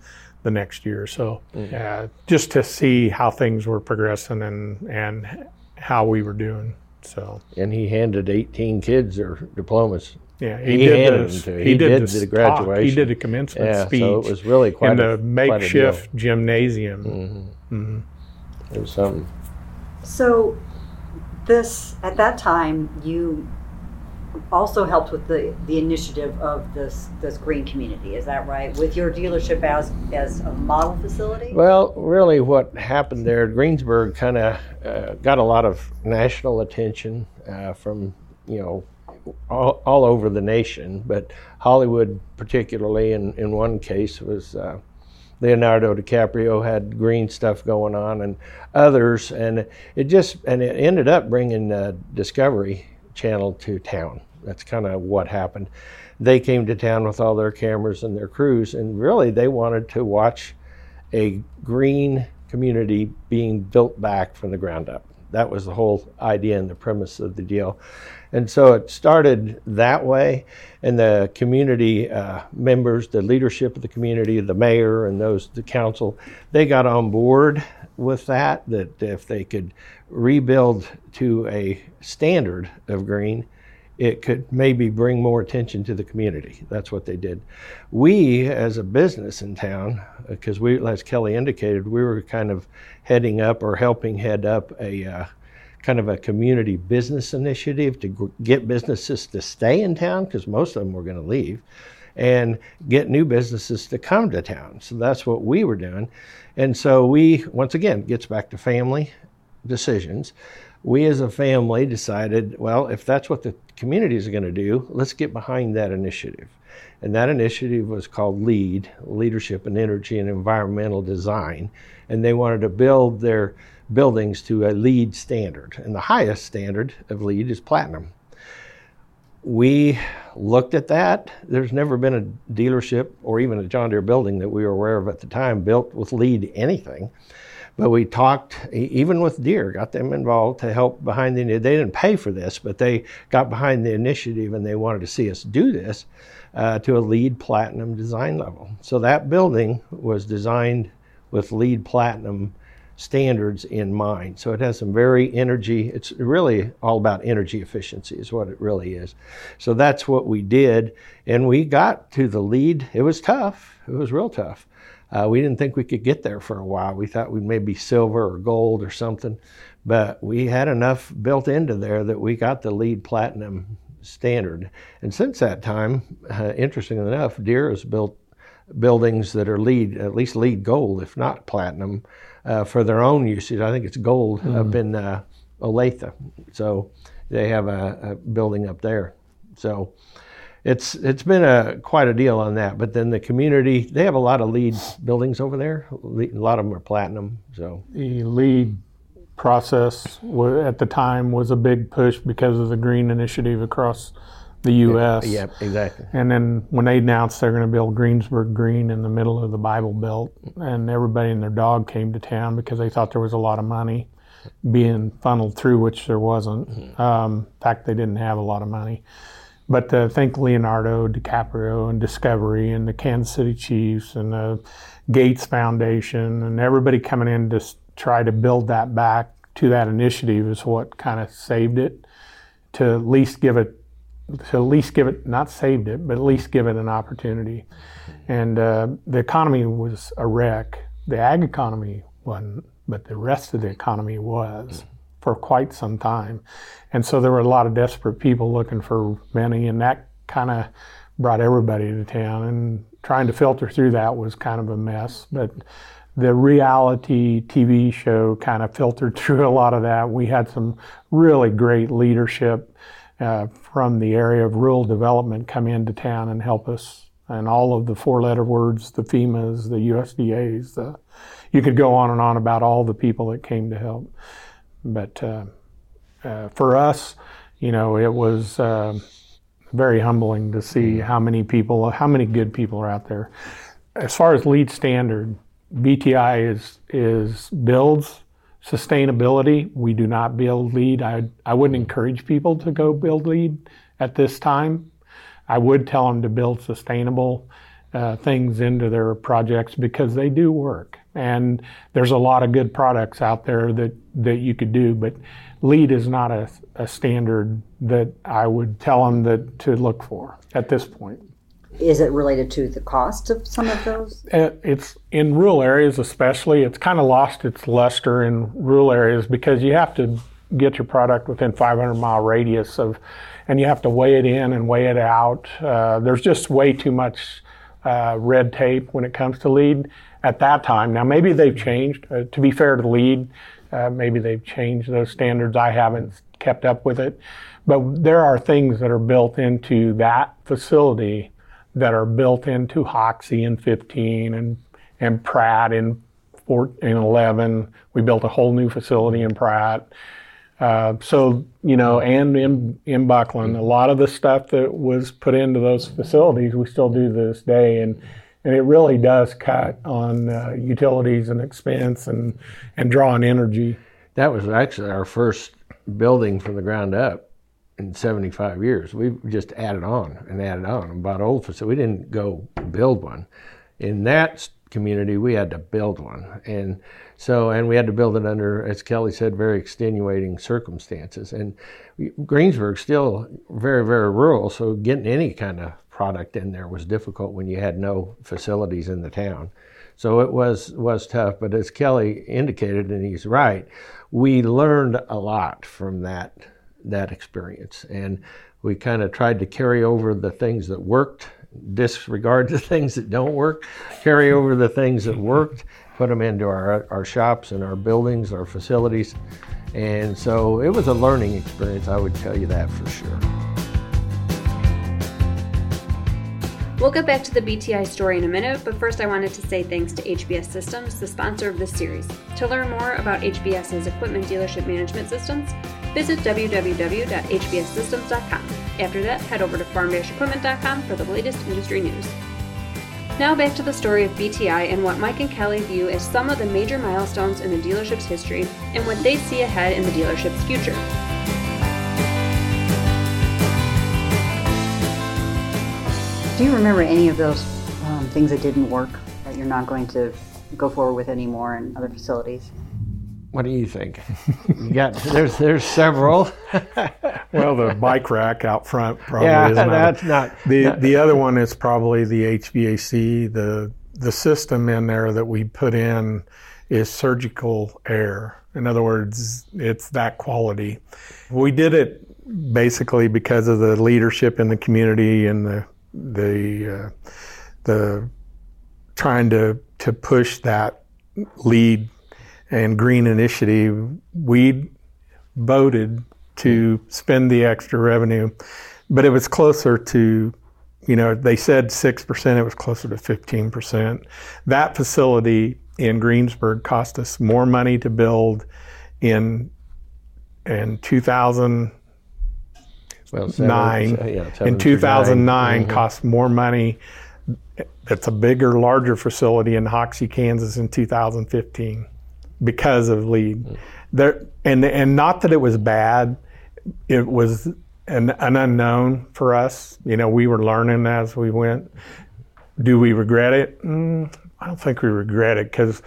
the next year. So mm-hmm. uh, just to see how things were progressing and, and how we were doing. So and he handed eighteen kids their diplomas. Yeah, he, he did handed this, them to. He, he did, did the graduation. Talk. He did a commencement yeah, speech. So it was really quite in a, a makeshift quite a gymnasium. Mm-hmm. Mm-hmm. It was something. So, this at that time you also helped with the, the initiative of this this green community. Is that right? With your dealership as as a model facility? Well, really, what happened there, Greensburg kind of uh, got a lot of national attention uh, from you know. All, all over the nation, but Hollywood particularly in, in one case was uh, Leonardo DiCaprio had green stuff going on and others, and it just and it ended up bringing uh, Discovery Channel to town. That's kind of what happened. They came to town with all their cameras and their crews, and really they wanted to watch a green community being built back from the ground up. That was the whole idea and the premise of the deal. And so it started that way, and the community uh, members, the leadership of the community, the mayor and those, the council, they got on board with that, that if they could rebuild to a standard of green, it could maybe bring more attention to the community. That's what they did. We, as a business in town, because we, as Kelly indicated, we were kind of heading up or helping head up a uh, kind of a community business initiative to g- get businesses to stay in town, because most of them were going to leave, and get new businesses to come to town. So that's what we were doing. And so we, once again, gets back to family decisions. We as a family decided, well, if that's what the community is going to do, let's get behind that initiative. And that initiative was called LEAD, Leadership in Energy and Environmental Design. And they wanted to build their buildings to a LEED standard. And the highest standard of LEED is platinum. We looked at that. There's never been a dealership or even a John Deere building that we were aware of at the time built with LEED anything. But we talked, even with Deere, got them involved to help behind the, they didn't pay for this, but they got behind the initiative and they wanted to see us do this uh, to a LEED platinum design level. So that building was designed with LEED platinum standards in mind. So it has some very energy, it's really all about energy efficiency is what it really is. So that's what we did. And we got to the LEED, it was tough, it was real tough. Uh, we didn't think we could get there for a while. We thought we'd maybe silver or gold or something, but we had enough built into there that we got the LEED platinum standard. And since that time, uh, interestingly enough, Deere has built buildings that are LEED, at least LEED gold, if not platinum, uh, for their own usage. I think it's gold mm-hmm. up in uh, Olathe. So they have a, a building up there. So. It's it's been a quite a deal on that, but then the community, they have a lot of LEED buildings over there. A lot of them are platinum. So the LEED process at the time was a big push because of the green initiative across the U S Yeah, yeah, exactly. And then when they announced they're going to build Greensburg Green in the middle of the Bible Belt, and everybody and their dog came to town because they thought there was a lot of money being funneled through, which there wasn't. Mm-hmm. Um, in fact, they didn't have a lot of money. But to think Leonardo DiCaprio and Discovery and the Kansas City Chiefs and the Gates Foundation and everybody coming in to try to build that back to that initiative is what kind of saved it, to at least give it, to at least give it, not saved it, but at least give it an opportunity. And uh, the economy was a wreck. The ag economy wasn't, but the rest of the economy was. For quite some time. And so there were a lot of desperate people looking for money, and that kind of brought everybody to town, and trying to filter through that was kind of a mess. But the reality T V show kind of filtered through a lot of that. We had some really great leadership uh, from the area of rural development come into town and help us. And all of the four-letter words, the FEMAs, the U S D As, the, you could go on and on about all the people that came to help. But uh, uh, for us, you know, it was uh, very humbling to see how many people, how many good people are out there. As far as lead standard, B T I is is builds sustainability. We do not build lead. I I wouldn't encourage people to go build lead at this time. I would tell them to build sustainable uh, things into their projects because they do work. And there's a lot of good products out there that, that you could do, but LEED is not a, a standard that I would tell them that, to look for at this point. Is it related to the cost of some of those? It's in rural areas especially, it's kind of lost its luster in rural areas because you have to get your product within five hundred mile radius of, and you have to weigh it in and weigh it out. Uh, there's just way too much uh, red tape when it comes to LEED at that time. Now maybe they've changed. Uh, to be fair to LEED, uh, maybe they've changed those standards. I haven't kept up with it. But there are things that are built into that facility that are built into Hoxie in fifteen and, and Pratt in, four, in eleven. We built a whole new facility in Pratt. Uh, so, you know, and in, in Buckland, a lot of the stuff that was put into those facilities, we still do to this day. And, and it really does cut on uh, utilities and expense and, and draw on energy. That was actually our first building from the ground up in seventy-five years. We just added on and added on and bought old facilities. We didn't go build one. In that community, we had to build one. And so, and we had to build it under, as Kelly said, very extenuating circumstances. And Greensburg's still very, very rural, so getting any kind of product in there was difficult when you had no facilities in the town. So it was was tough, but as Kelly indicated, and he's right, we learned a lot from that that experience. And we kind of tried to carry over the things that worked, disregard the things that don't work, carry over the things that worked, put them into our our shops and our buildings, our facilities. And so it was a learning experience, I would tell you that for sure. We'll get back to the B T I story in a minute, but first I wanted to say thanks to H B S Systems, the sponsor of this series. To learn more about HBS's equipment dealership management systems, visit w w w dot h b s systems dot com. After that, head over to farm dash equipment dot com for the latest industry news. Now back to the story of B T I and what Mike and Kelly view as some of the major milestones in the dealership's history and what they see ahead in the dealership's future. Do you remember any of those um, things that didn't work, that you're not going to go forward with anymore in other facilities? What do you think? You got, there's there's several. Well, the bike rack out front probably yeah, is not. That's not the not, the other one is probably the H V A C. The the system in there that we put in is surgical air. In other words, it's that quality. We did it basically because of the leadership in the community and the the uh, the trying to to push that lead and green initiative. We voted to spend the extra revenue, but it was closer to, you know, they said six percent, it was closer to fifteen percent. That facility in Greensburg cost us more money to build in in two thousand nine. Well, seven, so yeah, seven in two thousand nine, mm-hmm. Cost more money. That's a bigger, larger facility in Hoxie, Kansas in two thousand fifteen. Because of LEED. There, and and not that it was bad, it was an, an unknown for us. You know, we were learning as we went. Do we regret it? Mm, I don't think we regret it because,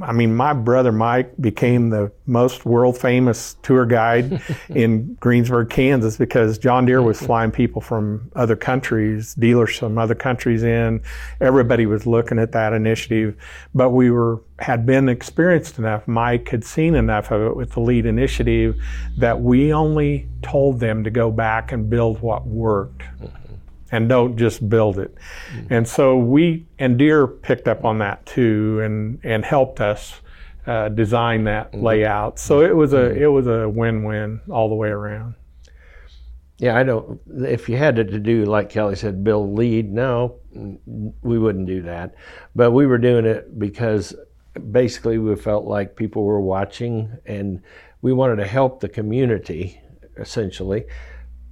I mean, my brother Mike became the most world famous tour guide in Greensburg, Kansas because John Deere was flying people from other countries, dealers from other countries in. Everybody was looking at that initiative, but we were had been experienced enough. Mike had seen enough of it with the LEED initiative that we only told them to go back and build what worked. and don't just build it. Mm-hmm. And so we, and Deere picked up on that too, and, and helped us uh, design that mm-hmm. layout. So it was a it was a win-win all the way around. Yeah, I don't, if you had to do, like Kelly said, build lead, no, we wouldn't do that. But we were doing it because basically we felt like people were watching, and we wanted to help the community, essentially,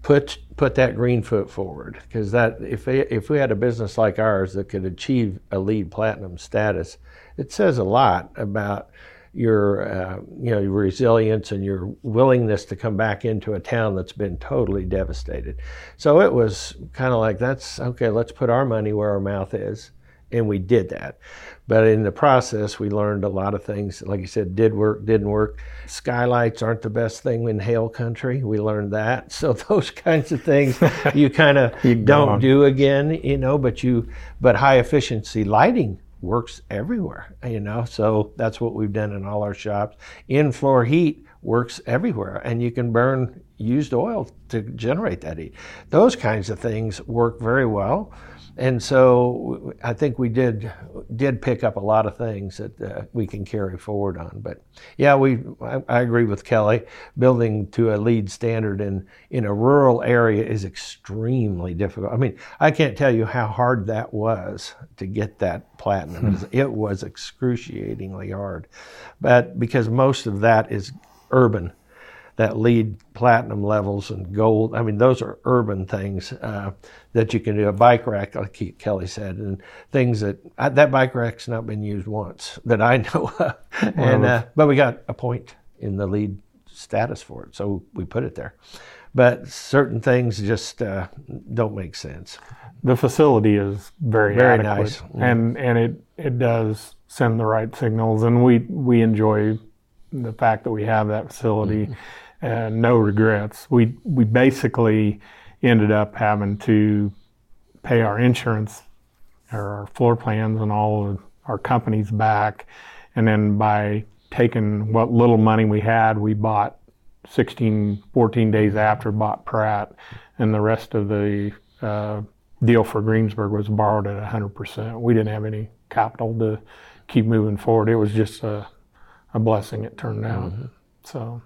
put put that green foot forward. Because that if they, if we had a business like ours that could achieve a lead platinum status, it says a lot about your uh, you know, your resilience and your willingness to come back into a town that's been totally devastated. So it was kind of like, that's okay, let's put our money where our mouth is. And we did that. But in the process, we learned a lot of things. Like you said, did work, didn't work. Skylights aren't the best thing in hail country. We learned that. So those kinds of things you kind of don't do again, you know, but you, but high efficiency lighting works everywhere, you know. So that's what we've done in all our shops. In-floor heat works everywhere, and you can burn used oil to generate that heat. Those kinds of things work very well. And so I think we did did pick up a lot of things that uh, we can carry forward on. But yeah, we I, I agree with Kelly. Building to a LEED standard in, in a rural area is extremely difficult. I mean, I can't tell you how hard that was to get that platinum. Hmm. It was excruciatingly hard. But because most of that is urban, that LEED platinum levels and gold, I mean, those are urban things uh, that you can do. A bike rack, like Kelly said, and things that, I, that bike rack's not been used once that I know of. And, uh, but we got a point in the LEED status for it, so we put it there. But certain things just uh, don't make sense. The facility is very, very adequate. Nice. And, and it, it does send the right signals, and we, we enjoy the fact that we have that facility. Mm-hmm. Uh, no regrets. We we basically ended up having to pay our insurance or our floor plans and all of our companies back. And then by taking what little money we had, we bought sixteen, fourteen days after, bought Pratt, and the rest of the uh, deal for Greensburg was borrowed at one hundred percent. We didn't have any capital to keep moving forward. It was just a, a blessing it turned out. Mm-hmm. So.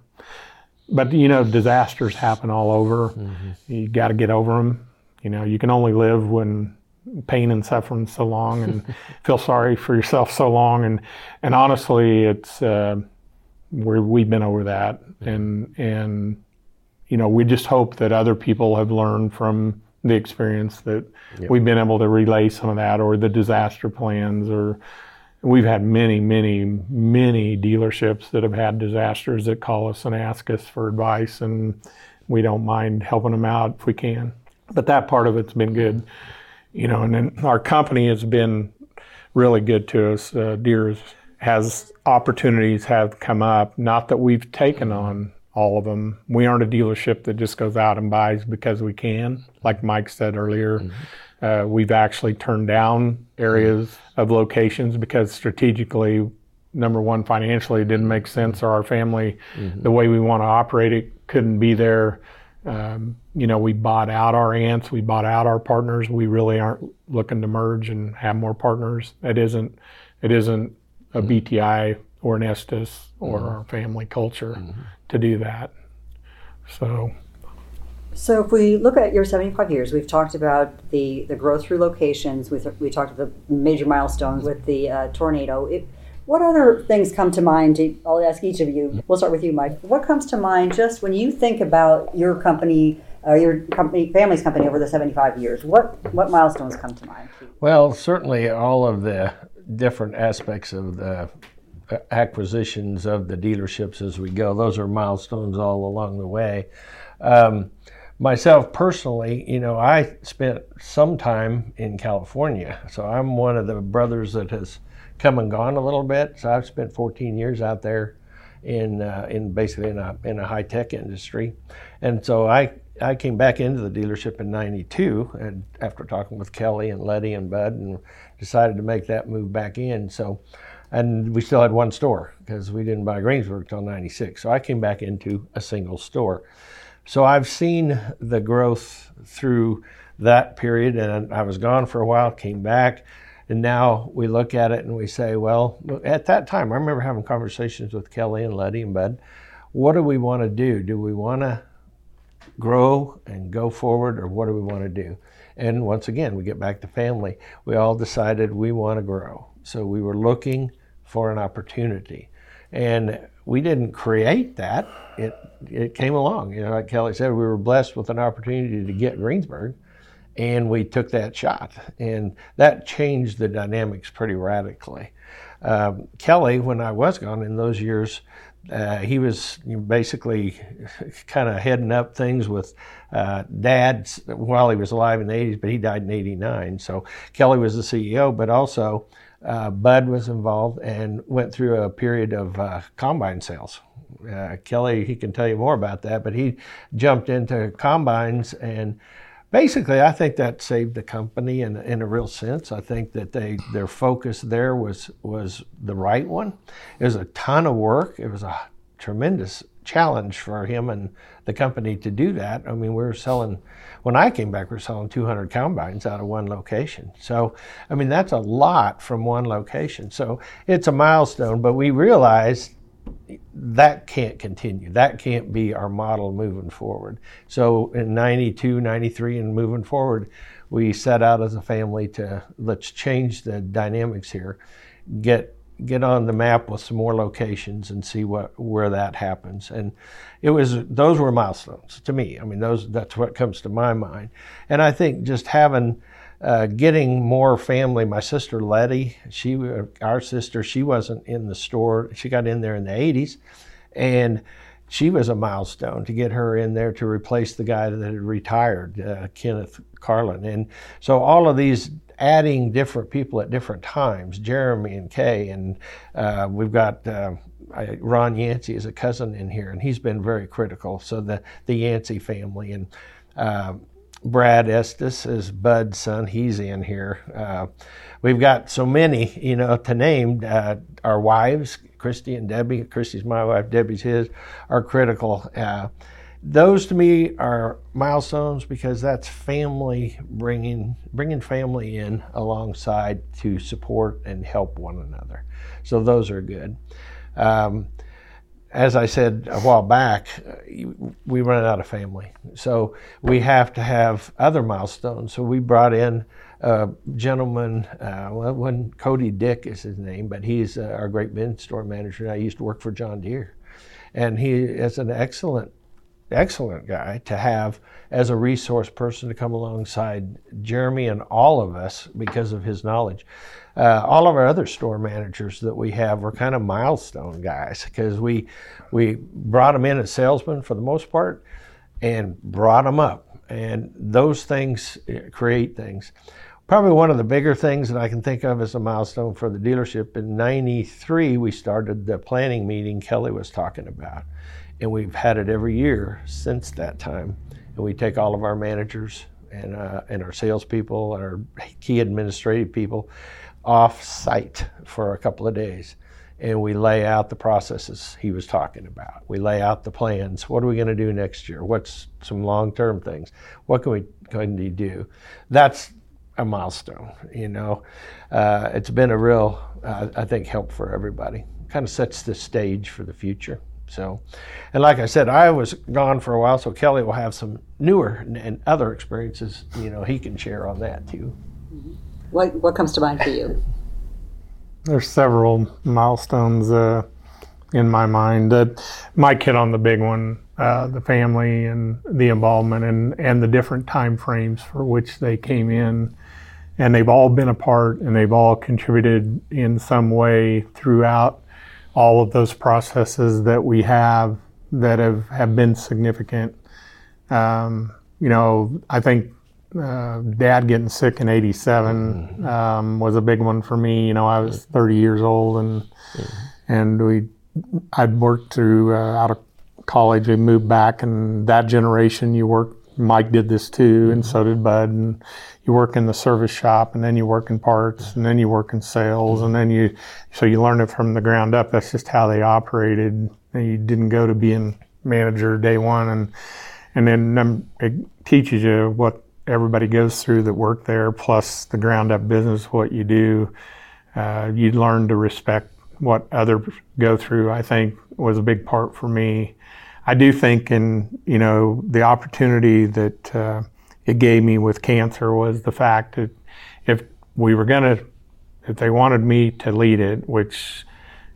But, you know, disasters happen all over. Mm-hmm. You got to get over them. You know, you can only live when pain and suffering so long and feel sorry for yourself so long. And and honestly, it's uh, we're, we've been over that. And, and, you know, we just hope that other people have learned from the experience that yep. we've been able to relay some of that, or the disaster plans, or we've had many, many, many dealerships that have had disasters that call us and ask us for advice, and we don't mind helping them out if we can. But that part of it's been good, you know. And then our company has been really good to us. Uh, Deere has opportunities have come up. Not that we've taken on all of them. We aren't a dealership that just goes out and buys because we can. Like Mike said earlier. Mm-hmm. Uh, we've actually turned down areas of locations because strategically, number one, financially, it didn't make sense, or our family, mm-hmm. the way we want to operate it, couldn't be there. Um, you know, we bought out our aunts, we bought out our partners. We really aren't looking to merge and have more partners. It isn't, it isn't a mm-hmm. B T I or an Estes or mm-hmm. our family culture mm-hmm. to do that. So. So if we look at your seventy-five years, we've talked about the, the growth through locations. We th- we talked about the major milestones with the uh, tornado. It, what other things come to mind? To, I'll ask each of you. We'll start with you, Mike. What comes to mind just when you think about your company, uh, your company, family's company over the seventy-five years? What what milestones come to mind? Well, certainly all of the different aspects of the acquisitions of the dealerships as we go. Those are milestones all along the way. Um, Myself personally, you know, I spent some time in California, so I'm one of the brothers that has come and gone a little bit. So I've spent fourteen years out there, in uh, in basically in a in a high tech industry, and so I I came back into the dealership in ninety-two, and after talking with Kelly and Letty and Bud, and decided to make that move back in. So, and we still had one store because we didn't buy Greensburg till ninety-six. So I came back into a single store. So I've seen the growth through that period, and I was gone for a while, came back, and now we look at it and we say, well, at that time, I remember having conversations with Kelly and Letty and Bud, what do we want to do? Do we want to grow and go forward, or what do we want to do? And once again, we get back to family. We all decided we want to grow. So we were looking for an opportunity. And we didn't create that. It it came along. You know, like Kelly said, we were blessed with an opportunity to get Greensburg, and we took that shot. And that changed the dynamics pretty radically. Um, Kelly, when I was gone in those years, Uh, he was basically kind of heading up things with uh, Dad while he was alive in the eighties, but he died in eighty-nine. So Kelly was the C E O, but also uh, Bud was involved and went through a period of uh, combine sales. Uh, Kelly, he can tell you more about that, but he jumped into combines, and basically I think that saved the company in, in a real sense. I think that they their focus there was was the right one. It was a ton of work. It was a tremendous challenge for him and the company to do that. I mean, we were selling, when I came back, we were selling two hundred combines out of one location. So, I mean, that's a lot from one location. So it's a milestone, but we realized that can't continue. That can't be our model moving forward. So in ninety-two, ninety-three and moving forward, we set out as a family to let's change the dynamics here, get get on the map with some more locations and see what where that happens. And it was, those were milestones to me. I mean, those that's what comes to my mind. And I think just having Uh, getting more family. My sister Letty, she, our sister, she wasn't in the store. She got in there in the eighties, and she was a milestone to get her in there to replace the guy that had retired, uh, Kenneth Carlin. And so all of these adding different people at different times, Jeremy and Kay, and uh, we've got uh, I, Ron Yancey is a cousin in here, and he's been very critical. So the, the Yancey family, and uh, Brad Estes is Bud's son. He's in here. Uh, we've got so many, you know, to name. Uh, our wives, Christy and Debbie, Christy's my wife, Debbie's his, are critical. Uh, those to me are milestones because that's family, bringing, bringing family in alongside to support and help one another. So those are good. Um, As I said a while back, we run out of family. So we have to have other milestones. So we brought in a gentleman, uh, well, one, Cody Dick is his name, but he's uh, our Great Bend store manager. I used to work for John Deere. And he is an excellent, excellent guy to have as a resource person to come alongside Jeremy and all of us because of his knowledge. Uh, all of our other store managers that we have were kind of milestone guys because we we brought them in as salesmen for the most part and brought them up. And those things create things. Probably one of the bigger things that I can think of as a milestone for the dealership, in ninety-three we started the planning meeting Kelly was talking about. And we've had it every year since that time. And we take all of our managers and, uh, and our salespeople and our key administrative people off-site for a couple of days, and we lay out the processes he was talking about. We lay out the plans. What are we going to do next year? What's some long-term things? What can we can we do? That's a milestone, you know. Uh, it's been a real, uh, I think, help for everybody. Kind of sets the stage for the future. So, and like I said, I was gone for a while, so Kelly will have some newer and, and other experiences, you know, he can share on that too. What what comes to mind for you? There's several milestones uh, in my mind. Uh, Mike hit on the big one, uh, the family and the involvement and, and the different time frames for which they came in. And they've all been a part and they've all contributed in some way throughout all of those processes that we have that have, have been significant. Um, you know, I think Uh, Dad getting sick in eighty-seven um, was a big one for me. You know, I was thirty years old, and mm-hmm. and we, I'd worked through uh, out of college. We moved back, and that generation you worked. Mike did this too, and mm-hmm. so did Bud. And you work in the service shop, and then you work in parts, and then you work in sales, and then you. So you learn it from the ground up. That's just how they operated. And you didn't go to being manager day one, and and then um, it teaches you what everybody goes through that work there, plus the ground up business, what you do. Uh, you learn to respect what others go through, I think, was a big part for me. I do think, in, you know, the opportunity that uh, it gave me with cancer was the fact that if we were going to, if they wanted me to lead it, which,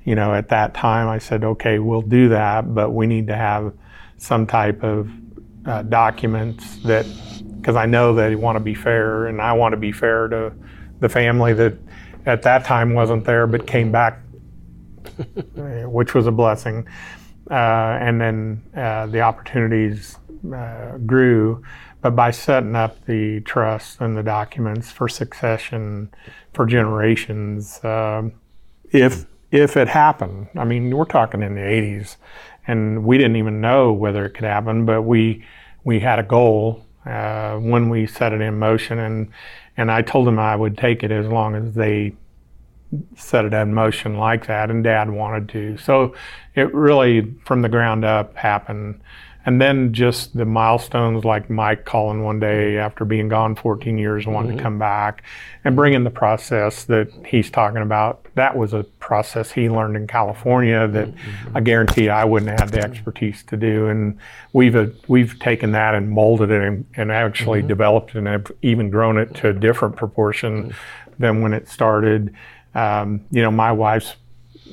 you know, at that time I said, okay, we'll do that, but we need to have some type of uh, documents that, because I know they want to be fair, and I want to be fair to the family that at that time wasn't there but came back, which was a blessing. Uh, and then uh, the opportunities uh, grew. But by setting up the trust and the documents for succession, for generations, uh, if if it happened, I mean, we're talking in the eighties, and we didn't even know whether it could happen, but we we had a goal uh, when we set it in motion, and and I told them I would take it as long as they set it in motion like that, and Dad wanted to. So it really, from the ground up, happened. And then just the milestones, like Mike calling one day after being gone fourteen years, wanting mm-hmm. to come back, and bringing the process that he's talking about. That was a process he learned in California that mm-hmm. I guarantee I wouldn't have the expertise to do. And we've uh, we've taken that and molded it, and, and actually mm-hmm. developed and have even grown it to a different proportion mm-hmm. than when it started. Um, you know, my wife's,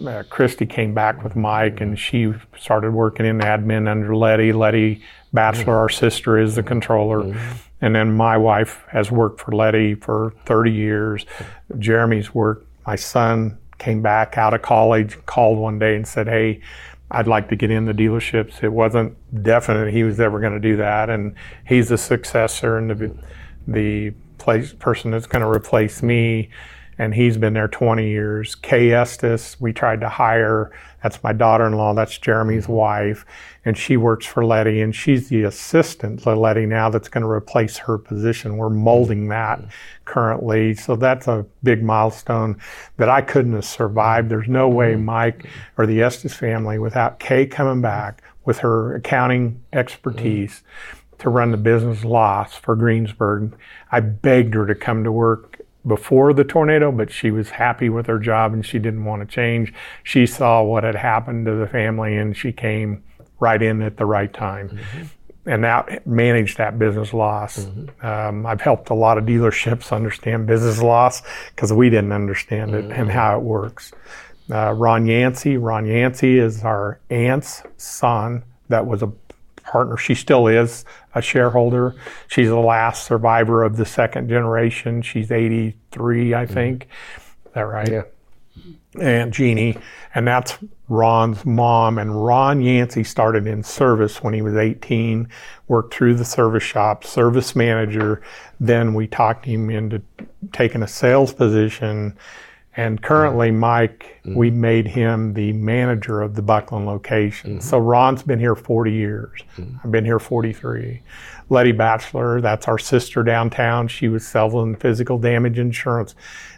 uh, Christy came back with Mike, and she started working in admin under Letty. Letty Batchelor, our sister, is the controller. Mm-hmm. And then my wife has worked for Letty for thirty years. Jeremy's worked. My son came back out of college, called one day and said, hey, I'd like to get in the dealerships. It wasn't definite he was ever going to do that. And he's the successor and the, the place, person that's going to replace me. And he's been there twenty years. Kay Estes, we tried to hire. That's my daughter-in-law. That's Jeremy's wife. And she works for Letty, and she's the assistant to Letty now that's going to replace her position. We're molding that currently. So that's a big milestone that I couldn't have survived. There's no way Mike or the Estes family, without Kay coming back with her accounting expertise to run the business loss for Greensburg. I begged her to come to work before the tornado, but she was happy with her job and she didn't want to change. She saw what had happened to the family, and she came right in at the right time mm-hmm. and that managed that business loss. Mm-hmm. Um, I've helped a lot of dealerships understand business loss because we didn't understand it mm-hmm. and how it works. Uh, Ron Yancey, Ron Yancey is our aunt's son that was a partner. She still is a shareholder. She's the last survivor of the second generation. She's eighty-three, I think. Is that right? Yeah. And Jeannie. And that's Ron's mom. And Ron Yancey started in service when he was eighteen, worked through the service shop, service manager. Then we talked him into taking a sales position. And currently, Mike, mm-hmm. we made him the manager of the Buckland location. Mm-hmm. So Ron's been here forty years. Mm-hmm. I've been here forty-three. Letty Batchelor, that's our sister downtown. She was selling physical damage insurance.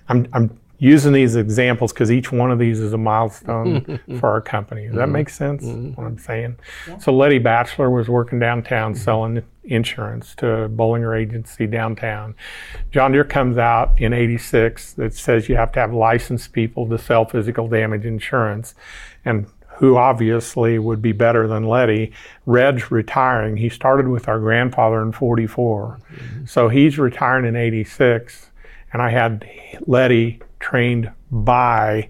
I'm, I'm using these examples because each one of these is a milestone for our company. Does mm-hmm. that make sense, mm-hmm. what I'm saying? Yeah. So Letty Batchelor was working downtown mm-hmm. selling insurance to a Bollinger agency downtown. John Deere comes out in eighty-six that says you have to have licensed people to sell physical damage insurance, and who obviously would be better than Letty. Red's retiring. He started with our grandfather in forty-four. Mm-hmm. So he's retiring in eighty-six, and I had Letty trained by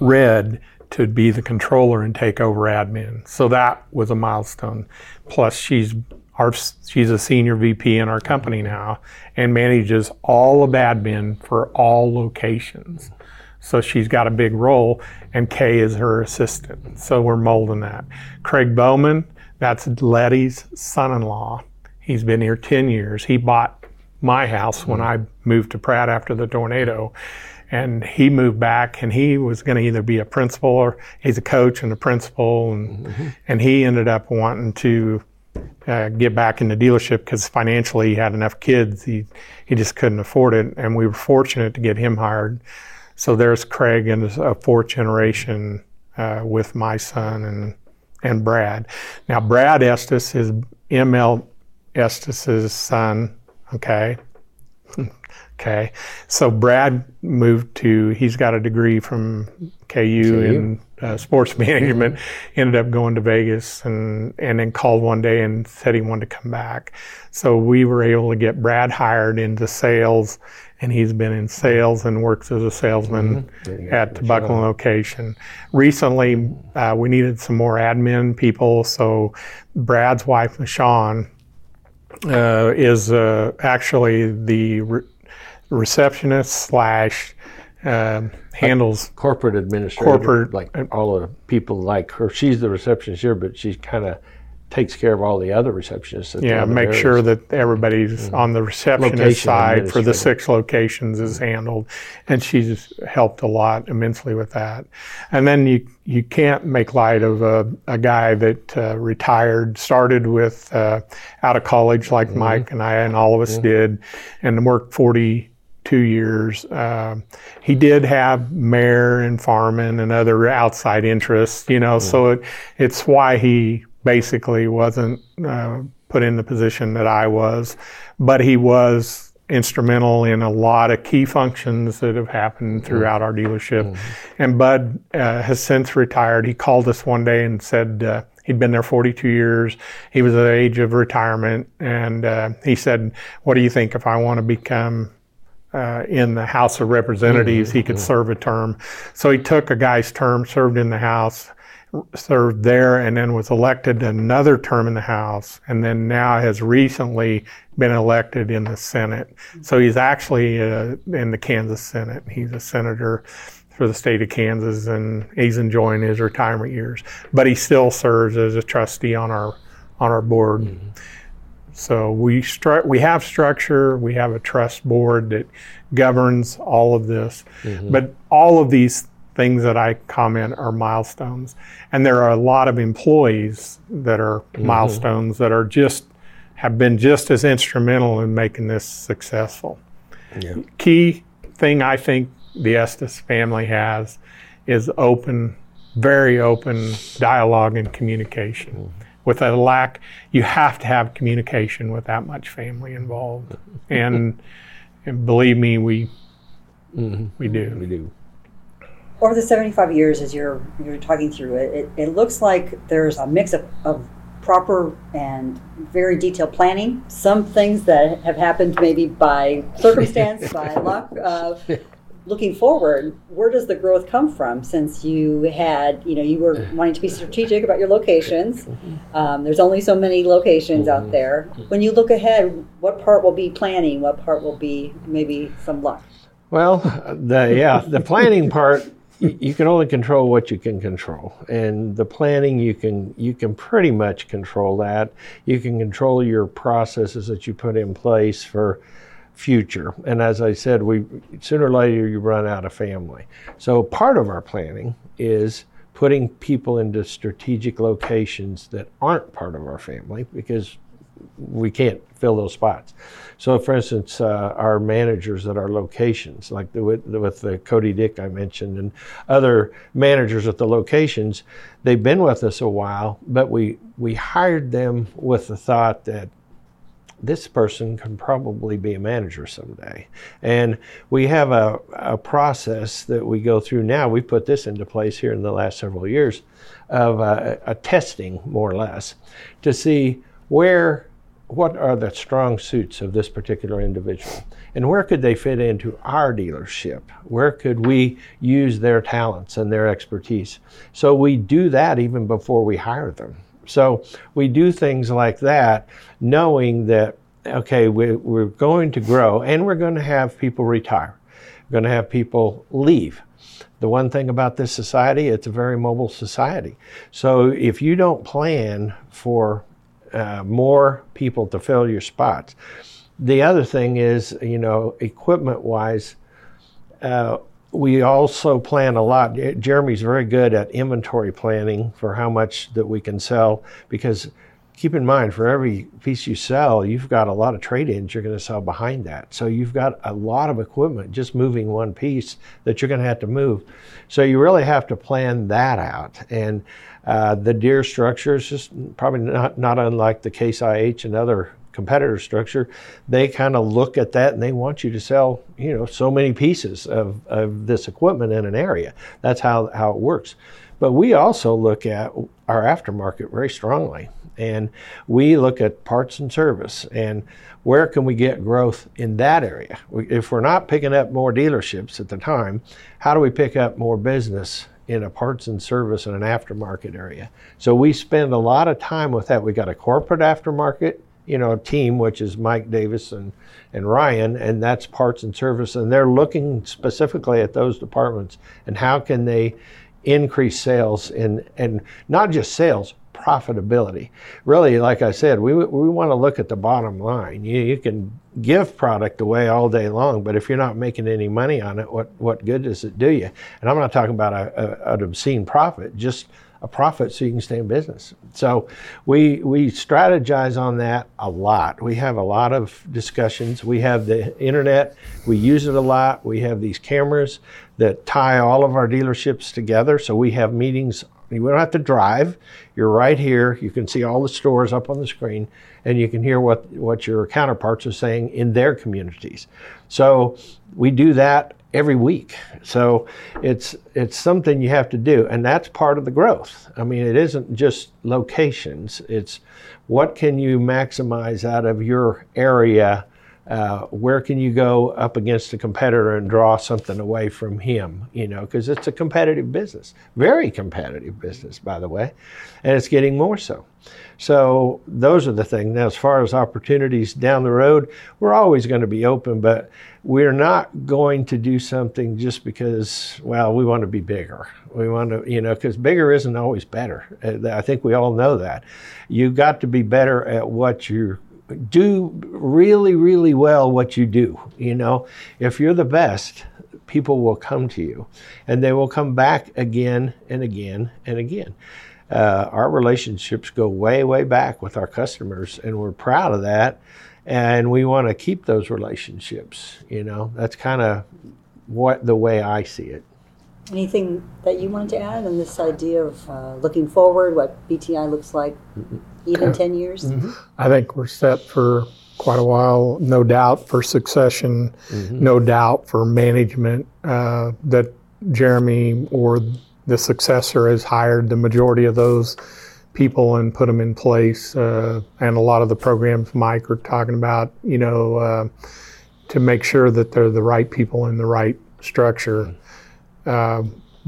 Red to be the controller and take over admin. So that was a milestone. Plus she's Our, she's a senior V P in our company now and manages all of admin for all locations. So she's got a big role, and Kay is her assistant. So we're molding that. Craig Bowman, that's Letty's son-in-law. He's been here ten years. He bought my house when I moved to Pratt after the tornado. And he moved back, and he was going to either be a principal or he's a coach and a principal. And, mm-hmm. and he ended up wanting to Uh, get back in the dealership because financially he had enough kids. He he just couldn't afford it, and we were fortunate to get him hired. So there's Craig and a fourth generation uh, with my son and and Brad. Now Brad Estes is M L Estes's son. okay? Okay, so Brad moved to, he's got a degree from K U in uh, sports management, ended up going to Vegas and, and then called one day and said he wanted to come back. So we were able to get Brad hired into sales, and he's been in sales and works as a salesman mm-hmm. at the Buckland location. Recently, uh, we needed some more admin people, so Brad's wife, Michonne, uh, is uh, actually the re- receptionist slash uh, handles like corporate administrator, corporate, like all the people like her. She's the receptionist here, but she kind of takes care of all the other receptionists. At yeah, the make areas. Sure that everybody's mm-hmm. on the receptionist Location side for the six locations is handled, and she's helped a lot immensely with that. And then you you can't make light of a, a guy that uh, retired, started with uh, out of college like mm-hmm. Mike and I and all of us mm-hmm. did, and worked forty. two years. Uh, he did have mare and farming and other outside interests, you know, mm-hmm. so it, it's why he basically wasn't uh, put in the position that I was, but he was instrumental in a lot of key functions that have happened throughout our dealership. Mm-hmm. And Bud uh, has since retired. He called us one day and said uh, he'd been there forty-two years. He was at the age of retirement. And uh, he said, what do you think if I want to become Uh, in the House of Representatives, mm-hmm, he could mm-hmm. serve a term. So he took a guy's term, served in the House, served there, and then was elected another term in the House, and then now has recently been elected in the Senate. So he's actually uh, in the Kansas Senate. He's a senator for the state of Kansas, and he's enjoying his retirement years. But he still serves as a trustee on our on our board. Mm-hmm. So we stru- we have structure, we have a trust board that governs all of this. Mm-hmm. But all of these things that I comment are milestones. And there are a lot of employees that are mm-hmm. milestones that are just, have been just as instrumental in making this successful. Yeah. Key thing I think the Estes family has is open, very open dialogue and communication. Mm-hmm. With a lack, you have to have communication with that much family involved, and, and believe me, we mm-hmm. we do. We do. Over the seventy-five years, as you're you're talking through it, it, it looks like there's a mix of, of proper and very detailed planning. Some things that have happened maybe by circumstance, by luck. Uh, Looking forward, where does the growth come from? Since you had, you know, you were wanting to be strategic about your locations. Um, there's only so many locations out there. When you look ahead, what part will be planning? What part will be maybe some luck? Well, the yeah, the planning part, you, you can only control what you can control, and the planning you can you can pretty much control that. You can control your processes that you put in place for future. And as I said, we sooner or later you run out of family. So part of our planning is putting people into strategic locations that aren't part of our family because we can't fill those spots. So for instance, uh, our managers at our locations, like the, with, with the Cody Dick I mentioned and other managers at the locations, they've been with us a while, but we, we hired them with the thought that this person can probably be a manager someday. And we have a, a process that we go through now. We put this into place here in the last several years of uh, a testing, more or less, to see where, what are the strong suits of this particular individual and where could they fit into our dealership? Where could we use their talents and their expertise? So we do that even before we hire them. So we do things like that, knowing that, okay, we, we're going to grow and we're going to have people retire. We're going to have people leave. The one thing about this society, it's a very mobile society. So if you don't plan for uh, more people to fill your spots, the other thing is, you know, equipment-wise, uh, we also plan a lot. Jeremy's very good at inventory planning for how much that we can sell, because keep in mind, for every piece you sell, you've got a lot of trade-ins you're going to sell behind that. So you've got a lot of equipment just moving one piece that you're going to have to move. So you really have to plan that out. And uh, the Deere structure is just probably not, not unlike the Case I H and other competitor structure, they kind of look at that and they want you to sell, you know, so many pieces of, of this equipment in an area. That's how, how it works. But we also look at our aftermarket very strongly. And we look at parts and service and where can we get growth in that area? If we're not picking up more dealerships at the time, how do we pick up more business in a parts and service and an aftermarket area? So we spend a lot of time with that. We got a corporate aftermarket, you know, team, which is Mike Davis and, and Ryan, and that's parts and service. And they're looking specifically at those departments and how can they increase sales and, and not just sales, profitability. Really, like I said, we we want to look at the bottom line. You, you can give product away all day long, but if you're not making any money on it, what, what good does it do you? And I'm not talking about a, a, an obscene profit, just a profit so you can stay in business. So we we strategize on that a lot. We have a lot of discussions. We have the internet. We use it a lot. We have these cameras that tie all of our dealerships together. So we have meetings. You don't have to drive. You're right here. You can see all the stores up on the screen, and you can hear what, what your counterparts are saying in their communities. So we do that every week. So it's it's something you have to do, and that's part of the growth. I mean, it isn't just locations. It's what can you maximize out of your area? Uh, where can you go up against a competitor and draw something away from him? You know, because it's a competitive business, very competitive business, by the way, and it's getting more so. So those are the things. Now, as far as opportunities down the road, we're always going to be open, but we're not going to do something just because, well, we want to be bigger. We want to, you know, because bigger isn't always better. I think we all know that. You've got to be better at what you're do really, really well what you do. You know, if you're the best, people will come to you and they will come back again and again and again. Uh, our relationships go way, way back with our customers, and we're proud of that. And we want to keep those relationships. You know, that's kind of what the way I see it. Anything that you wanted to add on this idea of uh, looking forward, what B T I looks like even ten years? Mm-hmm. I think we're set for quite a while, no doubt for succession, mm-hmm. no doubt for management, uh, that Jeremy or the successor has hired the majority of those people and put them in place. Uh, and a lot of the programs Mike are talking about, you know, uh, to make sure that they're the right people in the right structure. Mm-hmm. Uh,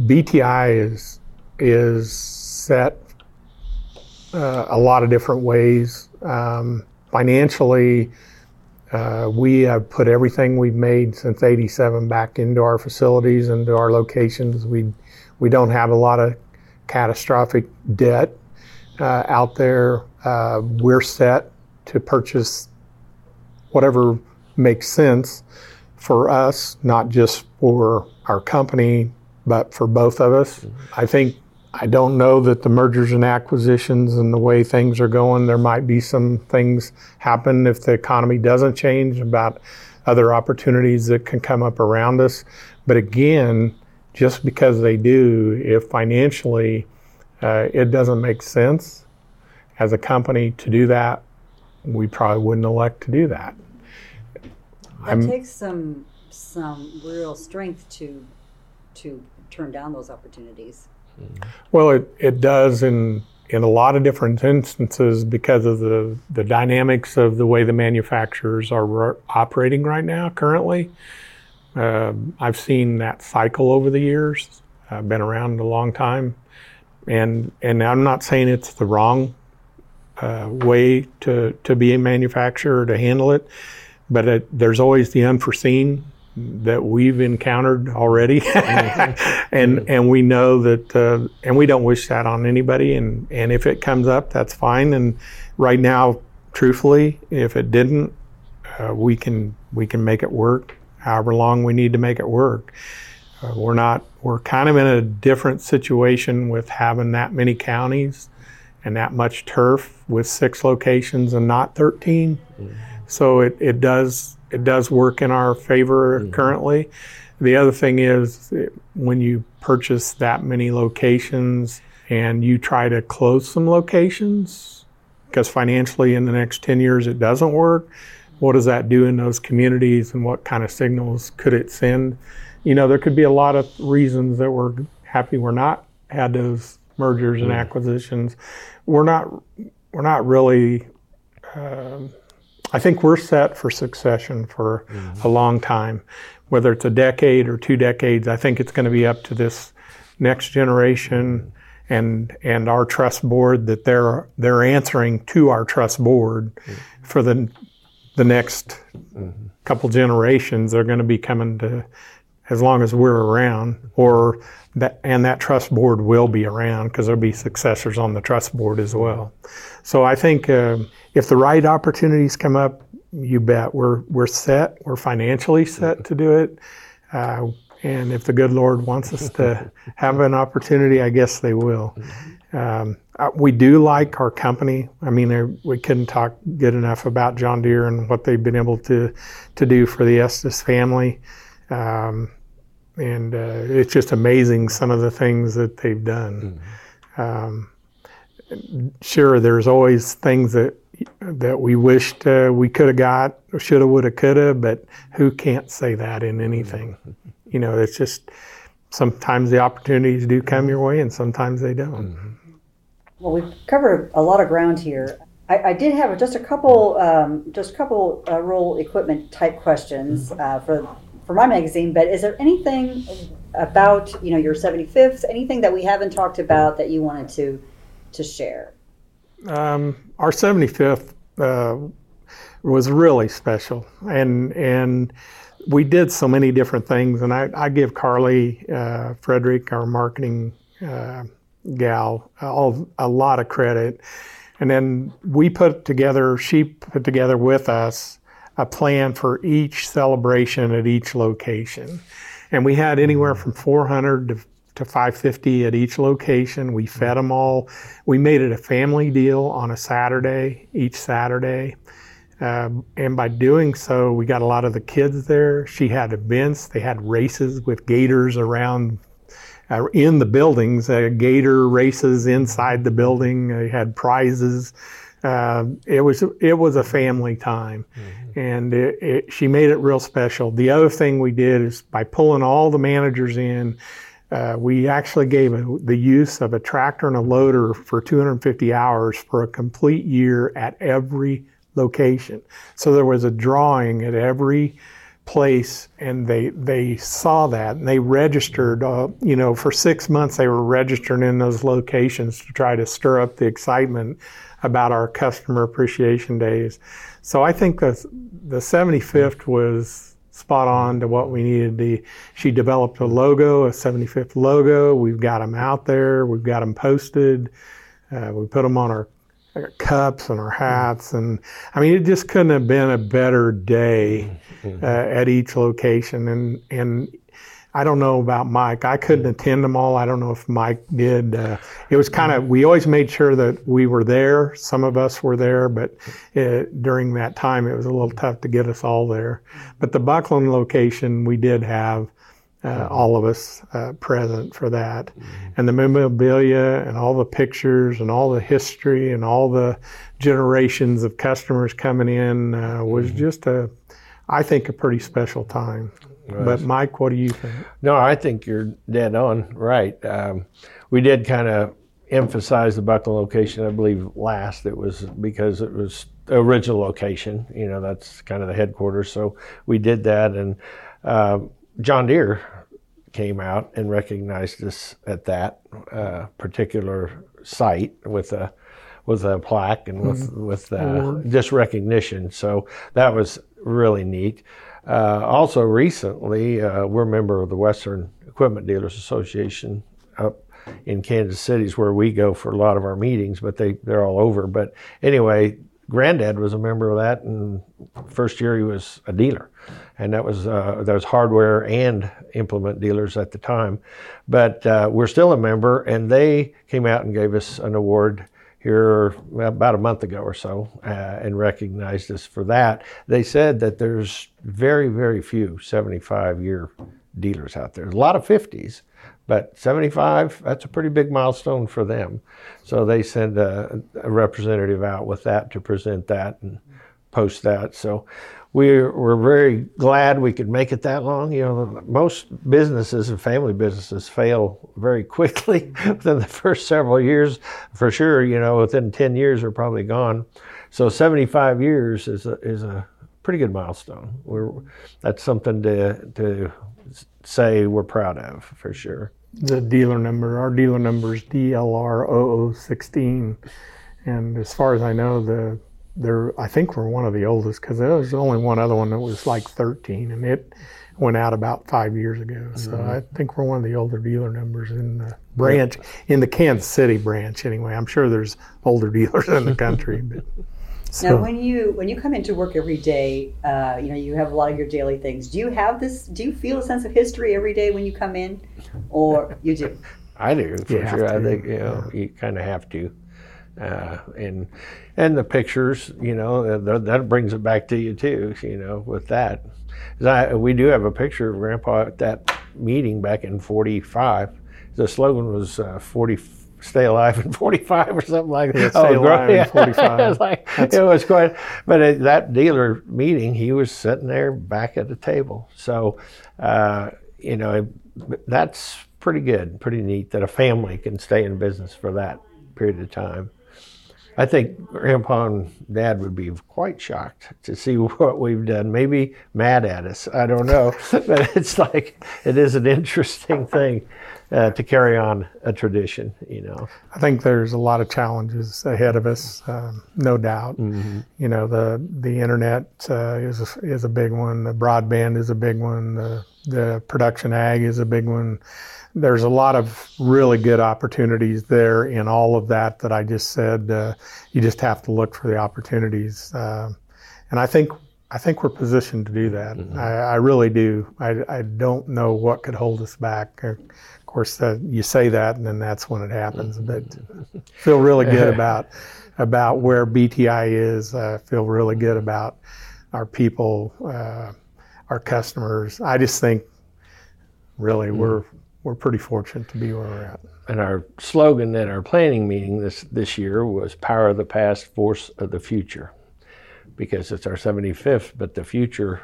B T I is is set uh, a lot of different ways. Um, financially, uh, we have put everything we've made since eighty-seven back into our facilities, into our locations. We we don't have a lot of catastrophic debt uh, out there. Uh, we're set to purchase whatever makes sense for us, not just for our company, but for both of us. I think, I don't know that the mergers and acquisitions and the way things are going, there might be some things happen if the economy doesn't change about other opportunities that can come up around us. But again, just because they do, if financially uh, it doesn't make sense as a company to do that, we probably wouldn't elect to do that. It takes some some real strength to to turn down those opportunities. Well, it, it does in in a lot of different instances because of the, the dynamics of the way the manufacturers are re- operating right now currently. Uh, I've seen that cycle over the years. I've been around a long time. And and I'm not saying it's the wrong uh, way to, to be a manufacturer, to handle it. But it, there's always the unforeseen that we've encountered already, mm-hmm. and mm-hmm. and we know that, uh, and we don't wish that on anybody. And, and if it comes up, that's fine. And right now, truthfully, if it didn't, uh, we can we can make it work however long we need to make it work. Uh, we're not we're kind of in a different situation with having that many counties and that much turf with six locations and not thirteen. Mm-hmm. So it, it does it does work in our favor mm-hmm. currently. The other thing is when you purchase that many locations and you try to close some locations, because financially in the next ten years it doesn't work. What does that do in those communities, and what kind of signals could it send? You know, there could be a lot of reasons that we're happy we're not had those mergers and acquisitions. We're not, we're not really, um, I think we're set for succession for mm-hmm. a long time, whether it's a decade or two decades. I think it's going to be up to this next generation and and our trust board that they're they're answering to our trust board mm-hmm. for the the next mm-hmm. couple generations. They're going to be coming to, as long as we're around, or that and that trust board will be around because there'll be successors on the trust board as well. So I think uh, if the right opportunities come up, you bet we're we're set. We're financially set to do it. Uh, And if the good Lord wants us to have an opportunity, I guess they will. Um, we do like our company. I mean, we couldn't talk good enough about John Deere and what they've been able to, to do for the Estes family. Um, and uh, it's just amazing some of the things that they've done. Um, sure, there's always things that that we wished uh, we could have got, should have, would have, could have, but who can't say that in anything? You know, it's just sometimes the opportunities do come your way and sometimes they don't. Well, we've covered a lot of ground here. I, I did have just a couple, um, just a couple uh, rural equipment type questions uh, for for my magazine. But is there anything about, you know, your seventy-fifth, anything that we haven't talked about that you wanted to to share? Um, our seventy-fifth uh, was really special, and and. We did so many different things, and I, I give Carly uh, Frederick, our marketing uh, gal, all, a lot of credit. And then we put together, she put together with us a plan for each celebration at each location. And we had anywhere from four hundred to, to five hundred fifty at each location. We fed them all. We made it a family deal on a Saturday, each Saturday. Uh, and by doing so, we got a lot of the kids there. She had events. They had races with gators around uh, in the buildings, uh, gator races inside the building. They had prizes. Uh, it was it was a family time, mm-hmm. and it, it, she made it real special. The other thing we did is by pulling all the managers in, uh, we actually gave a, the use of a tractor and a loader for two hundred fifty hours for a complete year at every location. So there was a drawing at every place, and they they saw that, and they registered, uh, you know, for six months they were registering in those locations to try to stir up the excitement about our customer appreciation days. So I think the, the seventy-fifth was spot on to what we needed to. She developed a logo, a seventy-fifth logo. We've got them out there. We've got them posted. Uh, we put them on our our cups and our hats, and I mean, it just couldn't have been a better day uh, at each location. And and I don't know about Mike. I couldn't attend them all. I don't know if Mike did. Uh, it was kind of, we always made sure that we were there. Some of us were there, but it, during that time, it was a little tough to get us all there. But the Buckland location, we did have Uh, all of us uh, present for that. Mm-hmm. And the memorabilia and all the pictures and all the history and all the generations of customers coming in uh, was mm-hmm. just a, I think, a pretty special time. Right. But Mike, what do you think? No, I think you're dead on right. Um, we did kind of emphasize the Buckland location, I believe, last. It was because it was the original location. You know, that's kind of the headquarters. So we did that, and uh, John Deere came out and recognized us at that uh, particular site with a with a plaque and with mm-hmm. with uh, this recognition. So that was really neat. Uh, also recently, uh, we're a member of the Western Equipment Dealers Association up in Kansas City, is where we go for a lot of our meetings, but they they're all over. But anyway, Granddad was a member of that, and first year he was a dealer, and that was uh, that was hardware and implement dealers at the time. But uh, we're still a member, and they came out and gave us an award here about a month ago or so, uh, and recognized us for that. They said that there's very, very few seventy-five year dealers out there. There's a lot of fifties, but seventy-five, that's a pretty big milestone for them. So they send a, a representative out with that to present that and post that. So we're, we're very glad we could make it that long. You know, most businesses and family businesses fail very quickly within the first several years. For sure, you know, within ten years are probably gone. So seventy-five years is a, is a pretty good milestone. We're, that's something to to say we're proud of, for sure. The dealer number, our dealer number is D L R zero zero one six, and as far as I know, the there I think we're one of the oldest, because there was only one other one that was like thirteen, and it went out about five years ago. So mm-hmm. I think we're one of the older dealer numbers in the branch, in the Kansas City branch anyway. I'm sure there's older dealers in the country. But, so. Now, when you when you come into work every day, uh, you know, you have a lot of your daily things. Do you have this, do you feel a sense of history every day when you come in, or you do? I do, for sure. To. I think, you know, yeah. You kind of have to. Uh, and and the pictures, you know, th- that brings it back to you too, you know, with that. I, we do have a picture of Grandpa at that meeting back in forty-five. The slogan was uh, forty, stay alive in forty-five or something like that. Yeah, stay oh, alive yeah. in forty-five. It was like, it was quite, but at that dealer meeting, he was sitting there back at the table. So, uh, you know, that's pretty good, pretty neat that a family can stay in business for that period of time. I think Grandpa and Dad would be quite shocked to see what we've done. Maybe mad at us, I don't know. But it's like, it is an interesting thing uh, to carry on a tradition, you know. I think there's a lot of challenges ahead of us, um, no doubt. Mm-hmm. You know, the the internet uh, is, a, is a big one. The broadband is a big one. The, the production ag is a big one. There's a lot of really good opportunities there in all of that that I just said. Uh, you just have to look for the opportunities, uh, and I think I think we're positioned to do that. Mm-hmm. I, I really do. I, I don't know what could hold us back. Of course, uh, you say that, and then that's when it happens. Mm-hmm. But I feel really good about about where B T I is. I uh, feel really good about our people, uh, our customers. I just think really mm-hmm. we're. We're pretty fortunate to be where we're at. And our slogan at our planning meeting this, this year was Power of the Past, Force of the Future, because it's our seventy-fifth, but the future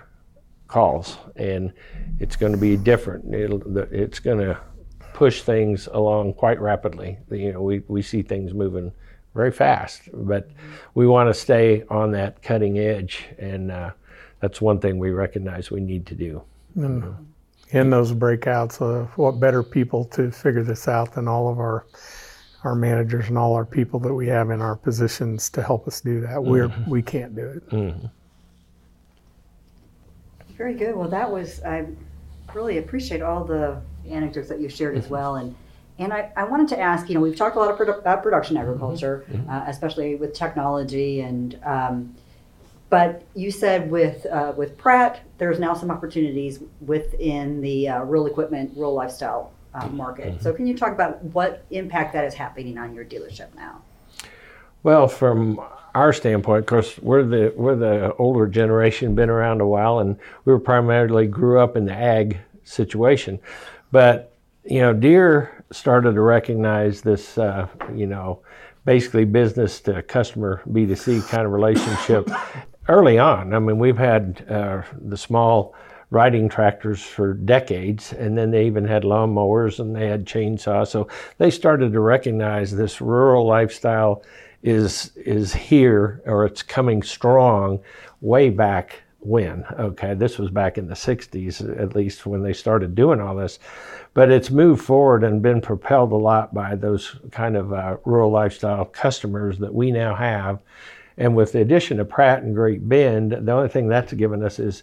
calls, and it's going to be different. It'll, the, it's going to push things along quite rapidly. You know, we, we see things moving very fast, but we want to stay on that cutting edge, and uh, that's one thing we recognize we need to do. Mm. In those breakouts, uh, what better people to figure this out than all of our our managers and all our people that we have in our positions to help us do that. We're, mm-hmm. we can't do it. Mm-hmm. Very good. Well, that was, I really appreciate all the anecdotes that you shared as well. And and I, I wanted to ask, you know, we've talked a lot of produ- about production agriculture, mm-hmm. uh, especially with technology and, um, but you said with uh, with Pratt, there's now some opportunities within the uh, rural equipment, rural lifestyle uh, market. Mm-hmm. So can you talk about what impact that is happening on your dealership now? Well, from our standpoint, of course, we're the we're the older generation, been around a while, and we were primarily grew up in the ag situation. But you know, Deere started to recognize this, uh, you know, basically business to customer B two C kind of relationship. Early on, I mean, we've had uh, the small riding tractors for decades, and then they even had lawnmowers and they had chainsaws. So they started to recognize this rural lifestyle is is here, or it's coming strong way back when. Okay, this was back in the sixties, at least, when they started doing all this. But it's moved forward and been propelled a lot by those kind of uh, rural lifestyle customers that we now have. And with the addition of Pratt and Great Bend, the only thing that's given us is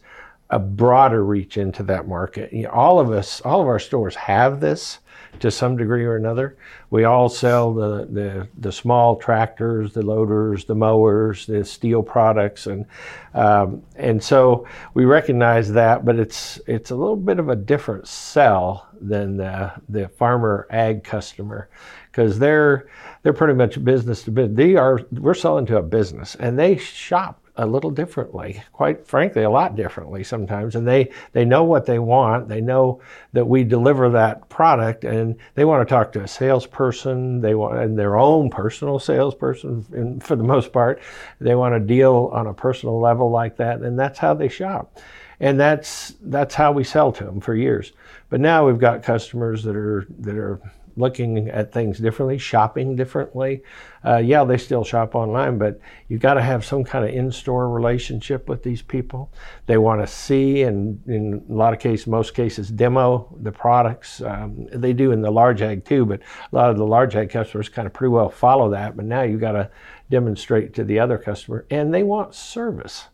a broader reach into that market. You know, all of us, all of our stores have this to some degree or another. We all sell the, the, the small tractors, the loaders, the mowers, the steel products, and um, and so we recognize that, but it's it's a little bit of a different sell than the, the farmer ag customer, because they're they're pretty much business to business. They are we're selling to a business, and they shop a little differently, quite frankly, a lot differently sometimes. And they, they know what they want. They know that we deliver that product, and they want to talk to a salesperson. They want, and their own personal salesperson, and for the most part, they want to deal on a personal level like that. And that's how they shop. And that's, that's how we sell to them for years. But now we've got customers that are, that are looking at things differently, shopping differently. Uh, yeah, they still shop online, but you've got to have some kind of in-store relationship with these people. They want to see, and in a lot of cases, most cases, demo the products. Um, they do in the large ag too, but a lot of the large ag customers kind of pretty well follow that. But now you've got to demonstrate to the other customer, and they want service.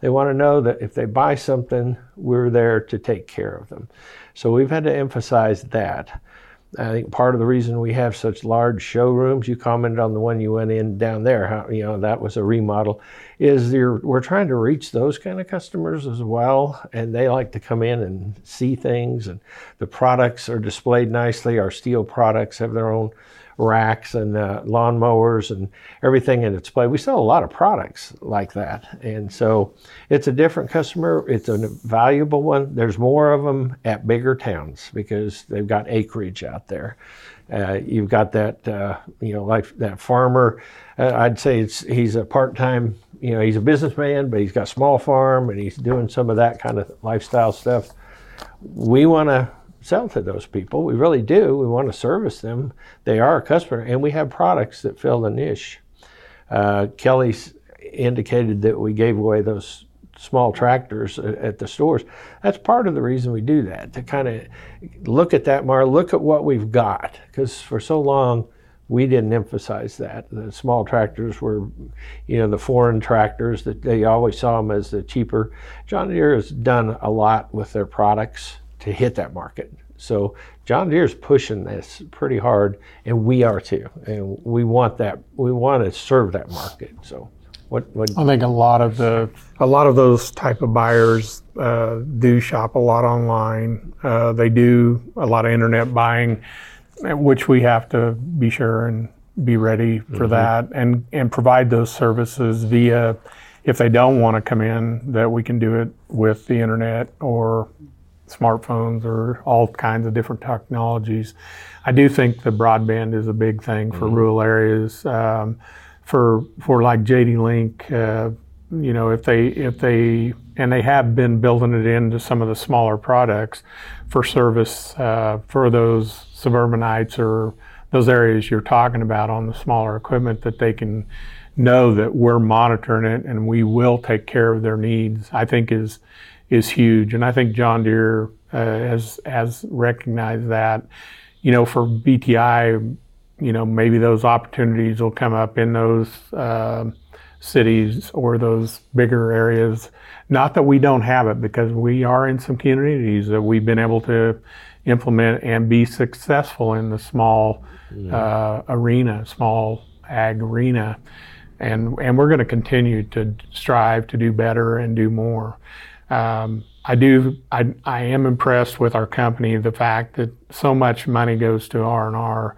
They want to know that if they buy something, we're there to take care of them. So we've had to emphasize that. I think part of the reason we have such large showrooms, you commented on the one you went in down there, how, you know, that was a remodel, is you're, we're trying to reach those kind of customers as well. And they like to come in and see things, and the products are displayed nicely. Our steel products have their own racks and uh, lawnmowers and everything in display. We sell a lot of products like that. And so it's a different customer. It's a valuable one. There's more of them at bigger towns because they've got acreage out there. Uh, you've got that, uh, you know, like that farmer. Uh, I'd say it's, he's a part-time, you know, he's a businessman, but he's got a small farm and he's doing some of that kind of lifestyle stuff. We want to sell to those people. We really do. We want to service them. They are a customer, and we have products that fill the niche. Uh, Kelly indicated that we gave away those small tractors at the stores. That's part of the reason we do that, to kind of look at that, Mar, look at what we've got, because for so long, we didn't emphasize that. The small tractors were, you know, the foreign tractors that they always saw them as the cheaper. John Deere has done a lot with their products to hit that market. So John Deere's pushing this pretty hard, and we are too. And we want that. We want to serve that market. So, what? what I think a lot of the a lot of those type of buyers uh, do shop a lot online. Uh, they do a lot of internet buying, which we have to be sure and be ready for mm-hmm. that, and and provide those services via. If they don't want to come in, that we can do it with the internet or smartphones or all kinds of different technologies. I do think the broadband is a big thing for mm-hmm. rural areas. Um, for for like J D Link, uh, you know, if they if they and they have been building it into some of the smaller products for service uh, for those suburbanites or those areas you're talking about on the smaller equipment, that they can know that we're monitoring it and we will take care of their needs. I think is. is huge, and I think John Deere uh, has has recognized that. You know, for B T I, you know, maybe those opportunities will come up in those uh, cities or those bigger areas. Not that we don't have it, because we are in some communities that we've been able to implement and be successful in the small yeah. uh, arena, small ag arena, and and we're going to continue to strive to do better and do more. Um, I do. I, I am impressed with our company. The fact that so much money goes to R and R,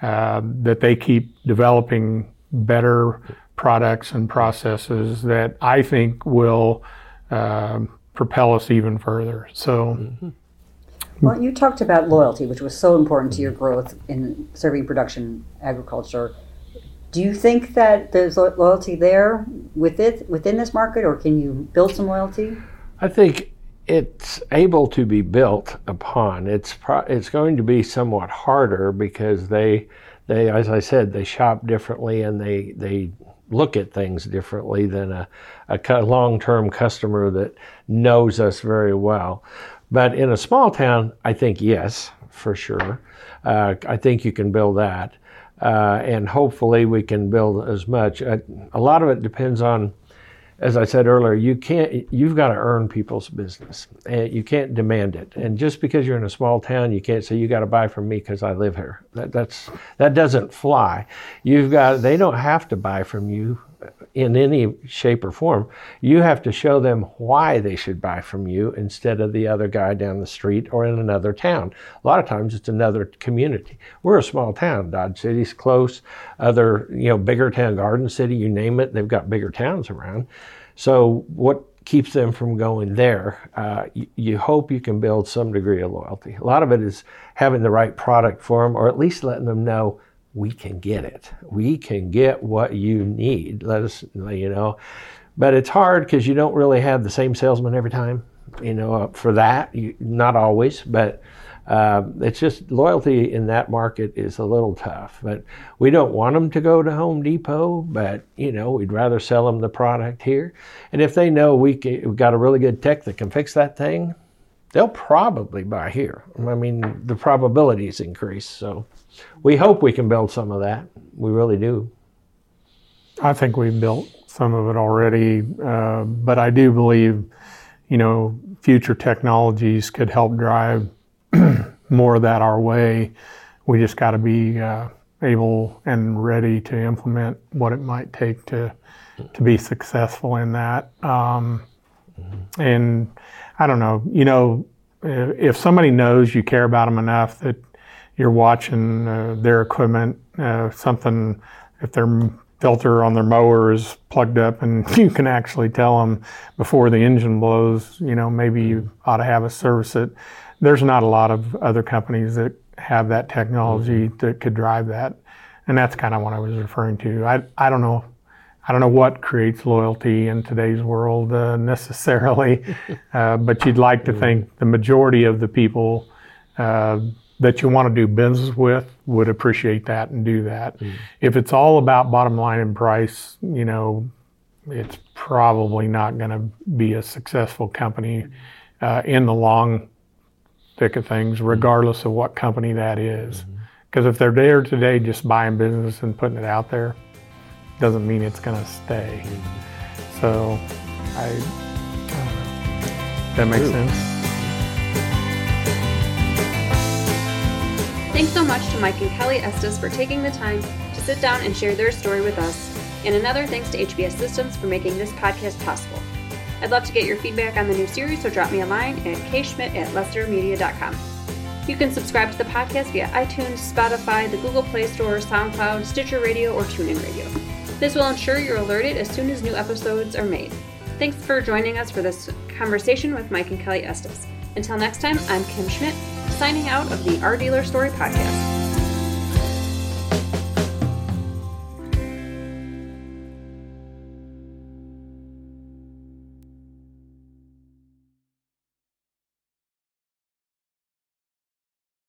uh, that they keep developing better products and processes that I think will uh, propel us even further. So, mm-hmm. Well, you talked about loyalty, which was so important to your growth in serving production agriculture. Do you think that there's loyalty there with it within this market, or can you build some loyalty? I think it's able to be built upon. It's pro- it's going to be somewhat harder because they, they as I said, they shop differently and they they look at things differently than a, a long-term customer that knows us very well. But in a small town, I think, yes, for sure. Uh, I think you can build that. Uh, and hopefully we can build as much. Uh, a lot of it depends on, as I said earlier, you can't, you've got to earn people's business. And you can't demand it. And just because you're in a small town, you can't say, you got to buy from me because I live here. That that's that doesn't fly. You've got, they don't have to buy from you in any shape or form. You have to show them why they should buy from you instead of the other guy down the street or in another town. A lot of times it's another community. We're a small town. Dodge City's close. Other, you know, bigger town, Garden City, you name it, they've got bigger towns around. So what keeps them from going there? Uh, you, you hope you can build some degree of loyalty. A lot of it is having the right product for them, or at least letting them know, we can get it. We can get what you need. Let us, you know. But it's hard because you don't really have the same salesman every time, you know, for that. You, not always, but uh, it's just loyalty in that market is a little tough. But we don't want them to go to Home Depot, but, you know, we'd rather sell them the product here. And if they know we can, we've got a really good tech that can fix that thing, they'll probably buy here. I mean, the probabilities increase, so we hope we can build some of that. We really do. I think we've built some of it already, uh, but I do believe, you know, future technologies could help drive more of that our way. We just got to be uh, able and ready to implement what it might take to to be successful in that. Um, mm-hmm. And I don't know, you know, if somebody knows you care about them enough that you're watching uh, their equipment, uh, something, if their filter on their mower is plugged up and you can actually tell them before the engine blows, you know, maybe you ought to have us service it. There's not a lot of other companies that have that technology mm-hmm. that could drive that. And that's kind of what I was referring to. I, I don't know. I don't know what creates loyalty in today's world uh, necessarily, uh, but you'd like to think the majority of the people uh, that you want to do business with would appreciate that and do that. Mm. If it's all about bottom line and price, you know, it's probably not going to be a successful company uh, in the long thick of things, regardless of what company that is. Because if they're there today just buying business and putting it out there, doesn't mean it's going to stay. So I, uh, that makes Ooh. sense. Thanks so much to Mike and Kelly Estes for taking the time to sit down and share their story with us. And another thanks to H B S Systems for making this podcast possible. I'd love to get your feedback on the new series, so drop me a line at kschmidt at lessermedia dot com. You can subscribe to the podcast via iTunes, Spotify, the Google Play Store, SoundCloud, Stitcher Radio, or TuneIn Radio. This will ensure you're alerted as soon as new episodes are made. Thanks for joining us for this conversation with Mike and Kelly Estes. Until next time, I'm Kim Schmidt, signing out of the Our Dealer Story podcast.